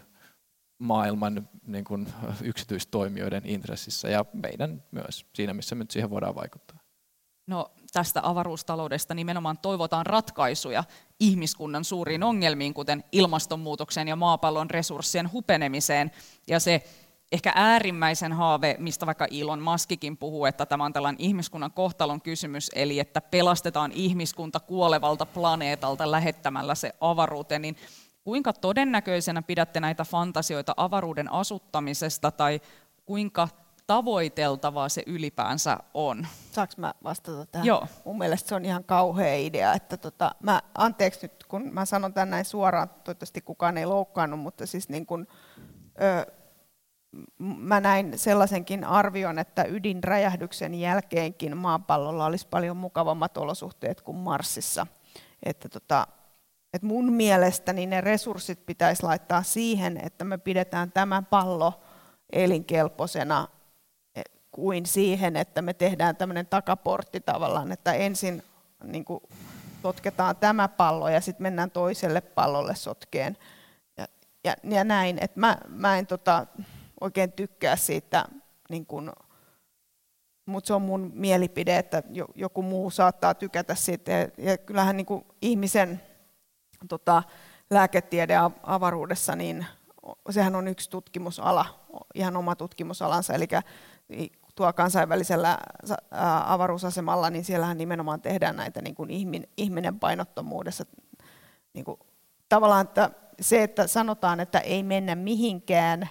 maailman niin kuin yksityistoimijoiden intressissä ja meidän myös siinä, missä me nyt siihen voidaan vaikuttaa. No tästä avaruustaloudesta nimenomaan toivotaan ratkaisuja ihmiskunnan suuriin ongelmiin, kuten ilmastonmuutokseen ja maapallon resurssien hupenemiseen ja se, ehkä äärimmäisen haave, mistä vaikka Elon Muskikin puhuu, että tämä on tällainen ihmiskunnan kohtalon kysymys, eli että pelastetaan ihmiskunta kuolevalta planeetalta lähettämällä se avaruuteen, niin kuinka todennäköisenä pidätte näitä fantasioita avaruuden asuttamisesta, tai kuinka tavoiteltavaa se ylipäänsä on? Saanko mä vastata tähän? Joo. Mun mielestä se on ihan kauhea idea, että anteeksi nyt, kun mä sanon tämän näin suoraan, toivottavasti kukaan ei loukkaannut, mutta siis niin kuin mä näin sellaisenkin arvion, että ydinräjähdyksen jälkeenkin maapallolla olisi paljon mukavammat olosuhteet kuin Marsissa. Että mun mielestäni ne resurssit pitäisi laittaa siihen, että me pidetään tämä pallo elinkelpoisena kuin siihen, että me tehdään tämmöinen takaportti tavallaan, että ensin niin kuin sotketaan tämä pallo ja sitten mennään toiselle pallolle sotkeen. Ja näin, että mä en oikein tykkää siitä, niin kun, mutta se on mun mielipide, että joku muu saattaa tykätä siitä. Ja kyllähän niin kun ihmisen lääketiede avaruudessa, niin sehän on yksi tutkimusala, ihan oma tutkimusalansa. Eli tuolla kansainvälisellä avaruusasemalla, niin siellähän nimenomaan tehdään näitä niin kun ihminen painottomuudessa. Niin kun, tavallaan että se, että sanotaan, että ei mennä mihinkään,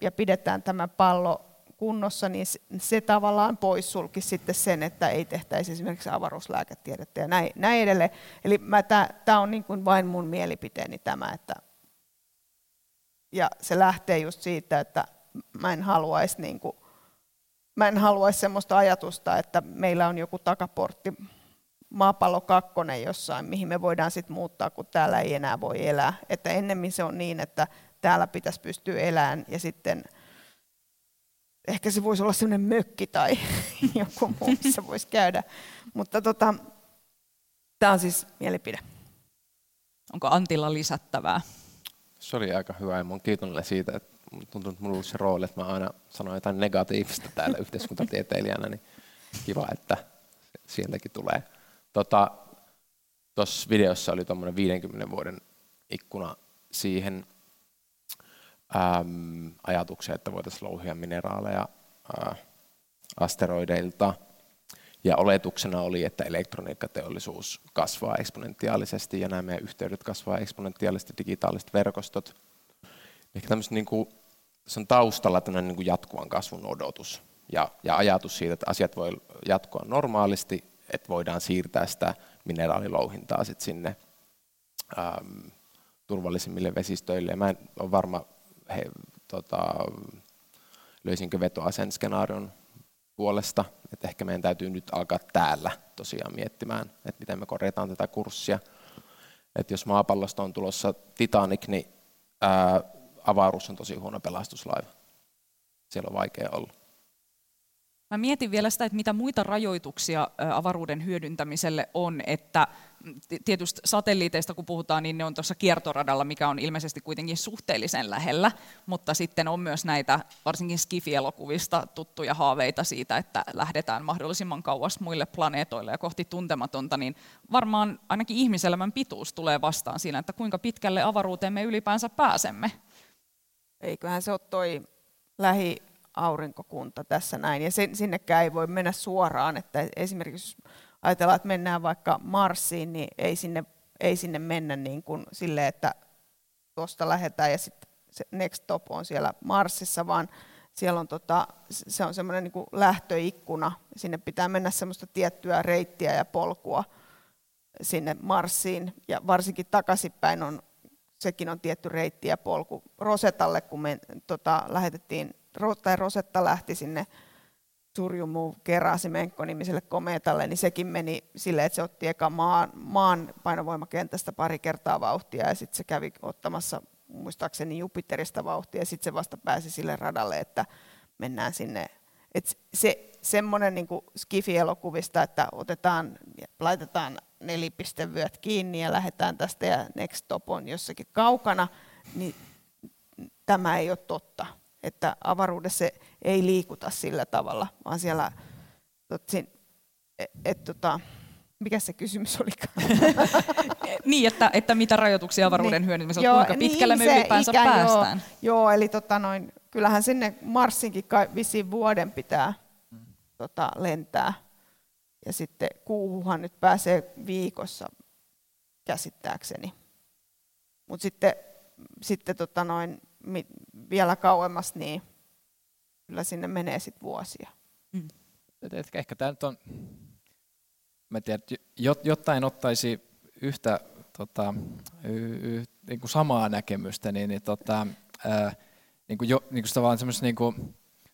ja pidetään tämä pallo kunnossa, niin se tavallaan poissulki sitten sen, että ei tehtäisi esimerkiksi avaruuslääketiedettä ja näin edelleen. Eli tämä on niin kuin vain mun mielipiteeni tämä, että ja se lähtee just siitä, että mä en haluaisi semmoista ajatusta, että meillä on joku takaportti, maapallo kakkonen jossain, mihin me voidaan sitten muuttaa, kun täällä ei enää voi elää. Että ennemmin se on niin, että täällä pitäisi pystyä elämään ja sitten ehkä se voisi olla sellainen mökki tai joku muu, missä voisi käydä. Mutta tämä on siis mielipide. Onko Antilla lisättävää? Se oli aika hyvä ja olen kiitollinen siitä, että tuntuu, että minulla on se rooli, että mä aina sanon jotain negatiivista täällä yhteiskuntatieteilijänä, niin kiva, että sieltäkin tulee. Tuossa videossa oli tuommoinen 50 vuoden ikkuna siihen ajatuksia, että voitaisiin louhia mineraaleja asteroideilta. Ja oletuksena oli, että elektroniikkateollisuus kasvaa eksponentiaalisesti ja nämä meidän yhteydet kasvaa eksponentiaalisesti, digitaaliset verkostot. Ehkä tämmöistä, niin kuin, se on taustalla tämmöinen niin kuin jatkuvan kasvun odotus ja ajatus siitä, että asiat voi jatkua normaalisti, että voidaan siirtää sitä mineraalilouhintaa sit sinne turvallisimmille vesistöille. Mä en ole varma, löysinkö vetoa sen skenaarion puolesta, että ehkä meidän täytyy nyt alkaa täällä tosiaan miettimään, että miten me korjataan tätä kurssia. Että jos maapallosta on tulossa Titanic, niin avaruus on tosi huono pelastuslaiva. Siellä on vaikea olla. Mä mietin vielä sitä, että mitä muita rajoituksia avaruuden hyödyntämiselle on, että tietysti satelliiteista kun puhutaan, niin ne on tuossa kiertoradalla, mikä on ilmeisesti kuitenkin suhteellisen lähellä, mutta sitten on myös näitä varsinkin Skifi-elokuvista tuttuja haaveita siitä, että lähdetään mahdollisimman kauas muille planeetoille ja kohti tuntematonta, niin varmaan ainakin ihmiselämän pituus tulee vastaan siinä, että kuinka pitkälle avaruuteen me ylipäänsä pääsemme. Eiköhän se ole toi lähiaurinkokunta tässä näin, ja sinnekään ei voi mennä suoraan, että esimerkiksi ajatellaan, että mennään vaikka Marsiin, niin ei sinne mennä niin kuin silleen, että tuosta lähdetään ja sitten se next stop on siellä Marsissa, vaan siellä on se on semmoinen niin kuin lähtöikkuna. Sinne pitää mennä semmoista tiettyä reittiä ja polkua sinne Marsiin, ja varsinkin takaisinpäin sekin on tietty reitti ja polku. Rosettalle, kun me lähetettiin, tai Rosetta lähti sinne Turjumu Kerasimenko-nimiselle komeetalle, niin sekin meni silleen, että se otti eka maan painovoimakentästä pari kertaa vauhtia, ja sitten se kävi ottamassa muistaakseni Jupiterista vauhtia, ja sitten se vasta pääsi sille radalle, että mennään sinne. Et se semmoinen niin kuin Skifi-elokuvista, että laitetaan nelipistevyöt kiinni ja lähdetään tästä ja next stop on jossakin kaukana, niin tämä ei ole totta. Että avaruudessa ei liikuta sillä tavalla, vaan siellä, mikä se kysymys olikaan? Niin, että mitä rajoituksia avaruuden hyödyntämisellä, kuinka pitkälle me ylipäänsä päästään? Joo, eli kyllähän sinne Marsinkin vissiin vuoden pitää lentää, ja sitten Kuuhuhan nyt pääsee viikossa käsittääkseni, mutta sitten vielä kauemmas, niin kyllä sinne menee sitten vuosia. Mm. Ehkä tämä nyt on, mä en tiedä, jotain ottaisi yhtä niin kuin samaa näkemystä,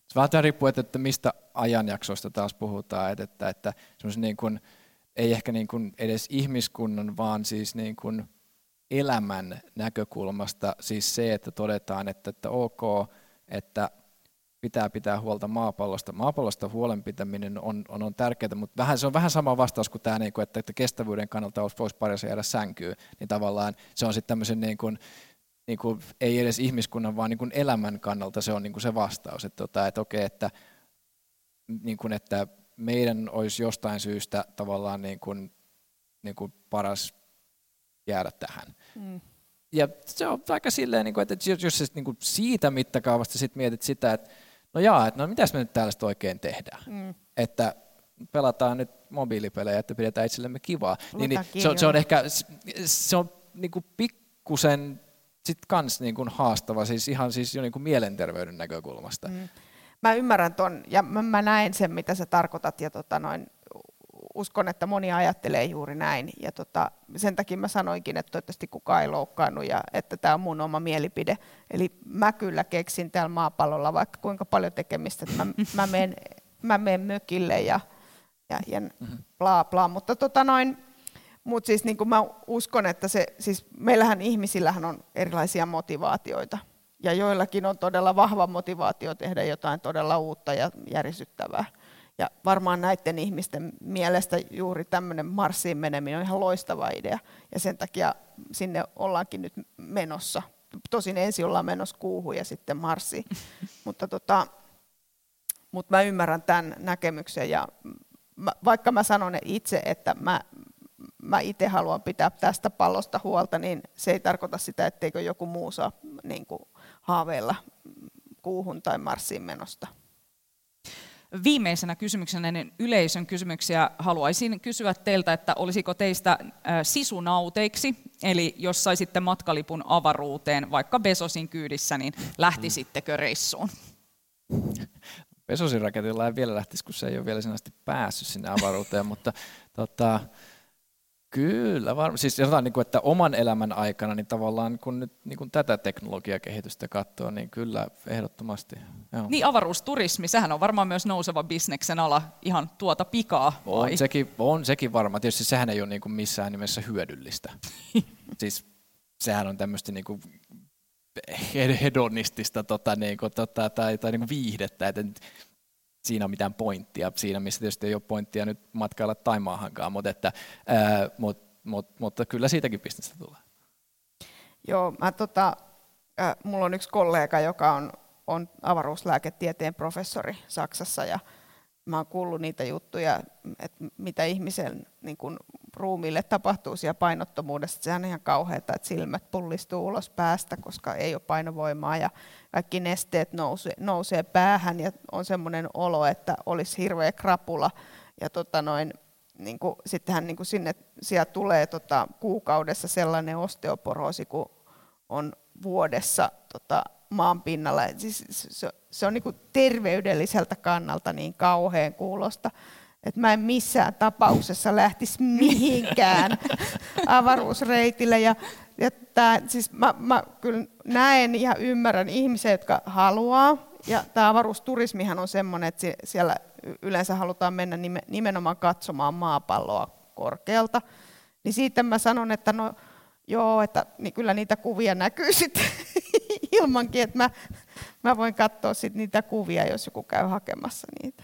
se vähän riippuu, että mistä ajanjaksoista taas puhutaan, että semmoisen niin kuin, ei ehkä niin kuin edes ihmiskunnan, vaan siis niin kuin elämän näkökulmasta, siis se, että todetaan, että ok, että pitää pitää huolta maapallosta. Maapallosta huolenpitäminen on tärkeää, mutta se on vähän sama vastaus kuin tämä, että kestävyyden kannalta olisi parissa jäädä sänkyyn, niin tavallaan se on sitten tämmöisen niin kuin, ei edes ihmiskunnan, vaan niin kuin elämän kannalta se on niin kuin se vastaus, että okei, että, niin kuin, että meidän olisi jostain syystä tavallaan niin kuin paras jäädä tähän. Mm. Ja se on aika silleen, että jos siitä mittakaavasta sit mietit sitä, että no mitäs me nyt tällaista oikein tehdään, että pelataan nyt mobiilipelejä, että pidetään itsellemme kivaa, niin se on niin kuin pikkusen sit kans niin kuin haastava, siis ihan siis jo niin kuin mielenterveyden näkökulmasta. Mm. Mä ymmärrän ton, ja mä näen sen, mitä sä tarkoitat, ja uskon, että moni ajattelee juuri näin, ja sen takia mä sanoinkin, että toivottavasti kukaan ei loukkaannut, ja että tämä on mun oma mielipide. Eli mä kyllä keksin täällä maapallolla vaikka kuinka paljon tekemistä, että mä menen mökille ja bla bla, mutta Mutta siis niin kuin mä uskon, että meillähän ihmisillähän on erilaisia motivaatioita, ja joillakin on todella vahva motivaatio tehdä jotain todella uutta ja järisyttävää. Ja varmaan näiden ihmisten mielestä juuri tämmöinen Marsiin meneminen on ihan loistava idea, ja sen takia sinne ollaankin nyt menossa. Tosin ensin ollaan menossa Kuuhun ja sitten Marsiin, mutta mä ymmärrän tämän näkemyksen, ja vaikka mä sanon itse, että mä itse haluan pitää tästä pallosta huolta, niin se ei tarkoita sitä, etteikö joku muu saa niin kuin haaveilla Kuuhun tai Marsiin menosta. Viimeisenä kysymyksenä ennen yleisön kysymyksiä haluaisin kysyä teiltä, että olisiko teistä sisunauteiksi, eli jos saisitte matkalipun avaruuteen vaikka Bezosin kyydissä, niin lähtisittekö reissuun? Bezosin raketilla ei vielä lähtisi, kun se ei ole vielä sinä asti päässyt sinne avaruuteen, mutta kyllä, siis jotain, että oman elämän aikana, niin tavallaan kun nyt niin tätä teknologiakehitystä katsoo, niin kyllä ehdottomasti. Joo. Niin avaruusturismi, sehän on varmaan myös nouseva bisneksen ala ihan tuota pikaa. On sekin varma. Tietysti sehän ei ole niin missään nimessä hyödyllistä. Siis sehän on tämmöistä niin hedonistista tai viihdettä. Että siinä on mitään pointtia. Siinä missä tietysti ei ole pointtia nyt matkailla Taimaahankaan, mutta kyllä siitäkin bisnestä tulee. Joo, mulla on yksi kollega, joka on avaruuslääketieteen professori Saksassa, ja mä oon kuullut niitä juttuja, että mitä ihmisen niin kun ruumiille tapahtuu siellä painottomuudessa. Sehän on ihan kauheata, että silmät pullistuu ulos päästä, koska ei ole painovoimaa ja kaikki nesteet nousee päähän ja on semmoinen olo, että olisi hirveä krapula. Ja sittenhän siellä tulee kuukaudessa sellainen osteoporoosi, kun on vuodessa maan pinnalla. Siis se on niin kuin terveydelliseltä kannalta niin kauhean kuulosta, että mä en missään tapauksessa lähtisi mihinkään avaruusreitille. Ja siis mä kyllä näen ja ymmärrän ihmisiä, jotka haluaa. Ja tämä avaruusturismihan on semmoinen, että siellä yleensä halutaan mennä nimenomaan katsomaan maapalloa korkealta. Niin siitä mä sanon, että no joo, että niin kyllä niitä kuvia näkyy sitten ilmankin, että mä voin katsoa sitten niitä kuvia, jos joku käy hakemassa niitä.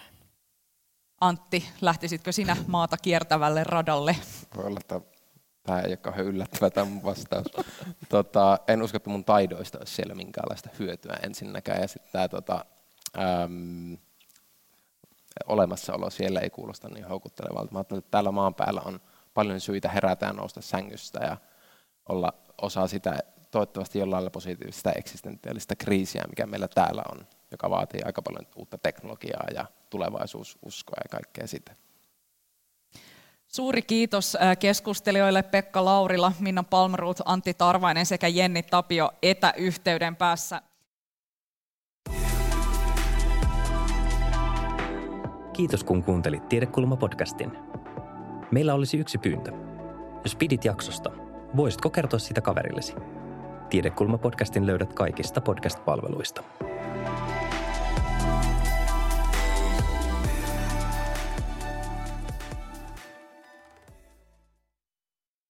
Antti, lähtisitkö sinä maata kiertävälle radalle? Voi olla, että tämä ei ole kauhean yllättävä tämä mun vastaus. En usko, että mun taidoista olisi siellä minkäänlaista hyötyä ensinnäkään. Ja sitten tämä olemassaolo siellä ei kuulosta niin houkuttelevalta. Mä ajattelin, että täällä maan päällä on paljon syitä herätä ja nousta sängystä ja olla osa sitä toivottavasti jollain positiivista eksistentiaalista kriisiä, mikä meillä täällä on, joka vaatii aika paljon uutta teknologiaa ja tulevaisuususkoa ja kaikkea sitä. Suuri kiitos keskustelijoille Pekka Laurila, Minna Palmroth, Antti Tarvainen sekä Jenni Tapio etäyhteyden päässä. Kiitos kun kuuntelit Tiedekulma-podcastin. Meillä olisi yksi pyyntö. Jos pidit jaksosta, voisitko kertoa sitä kaverillesi? Tiedekulma-podcastin löydät kaikista podcast-palveluista.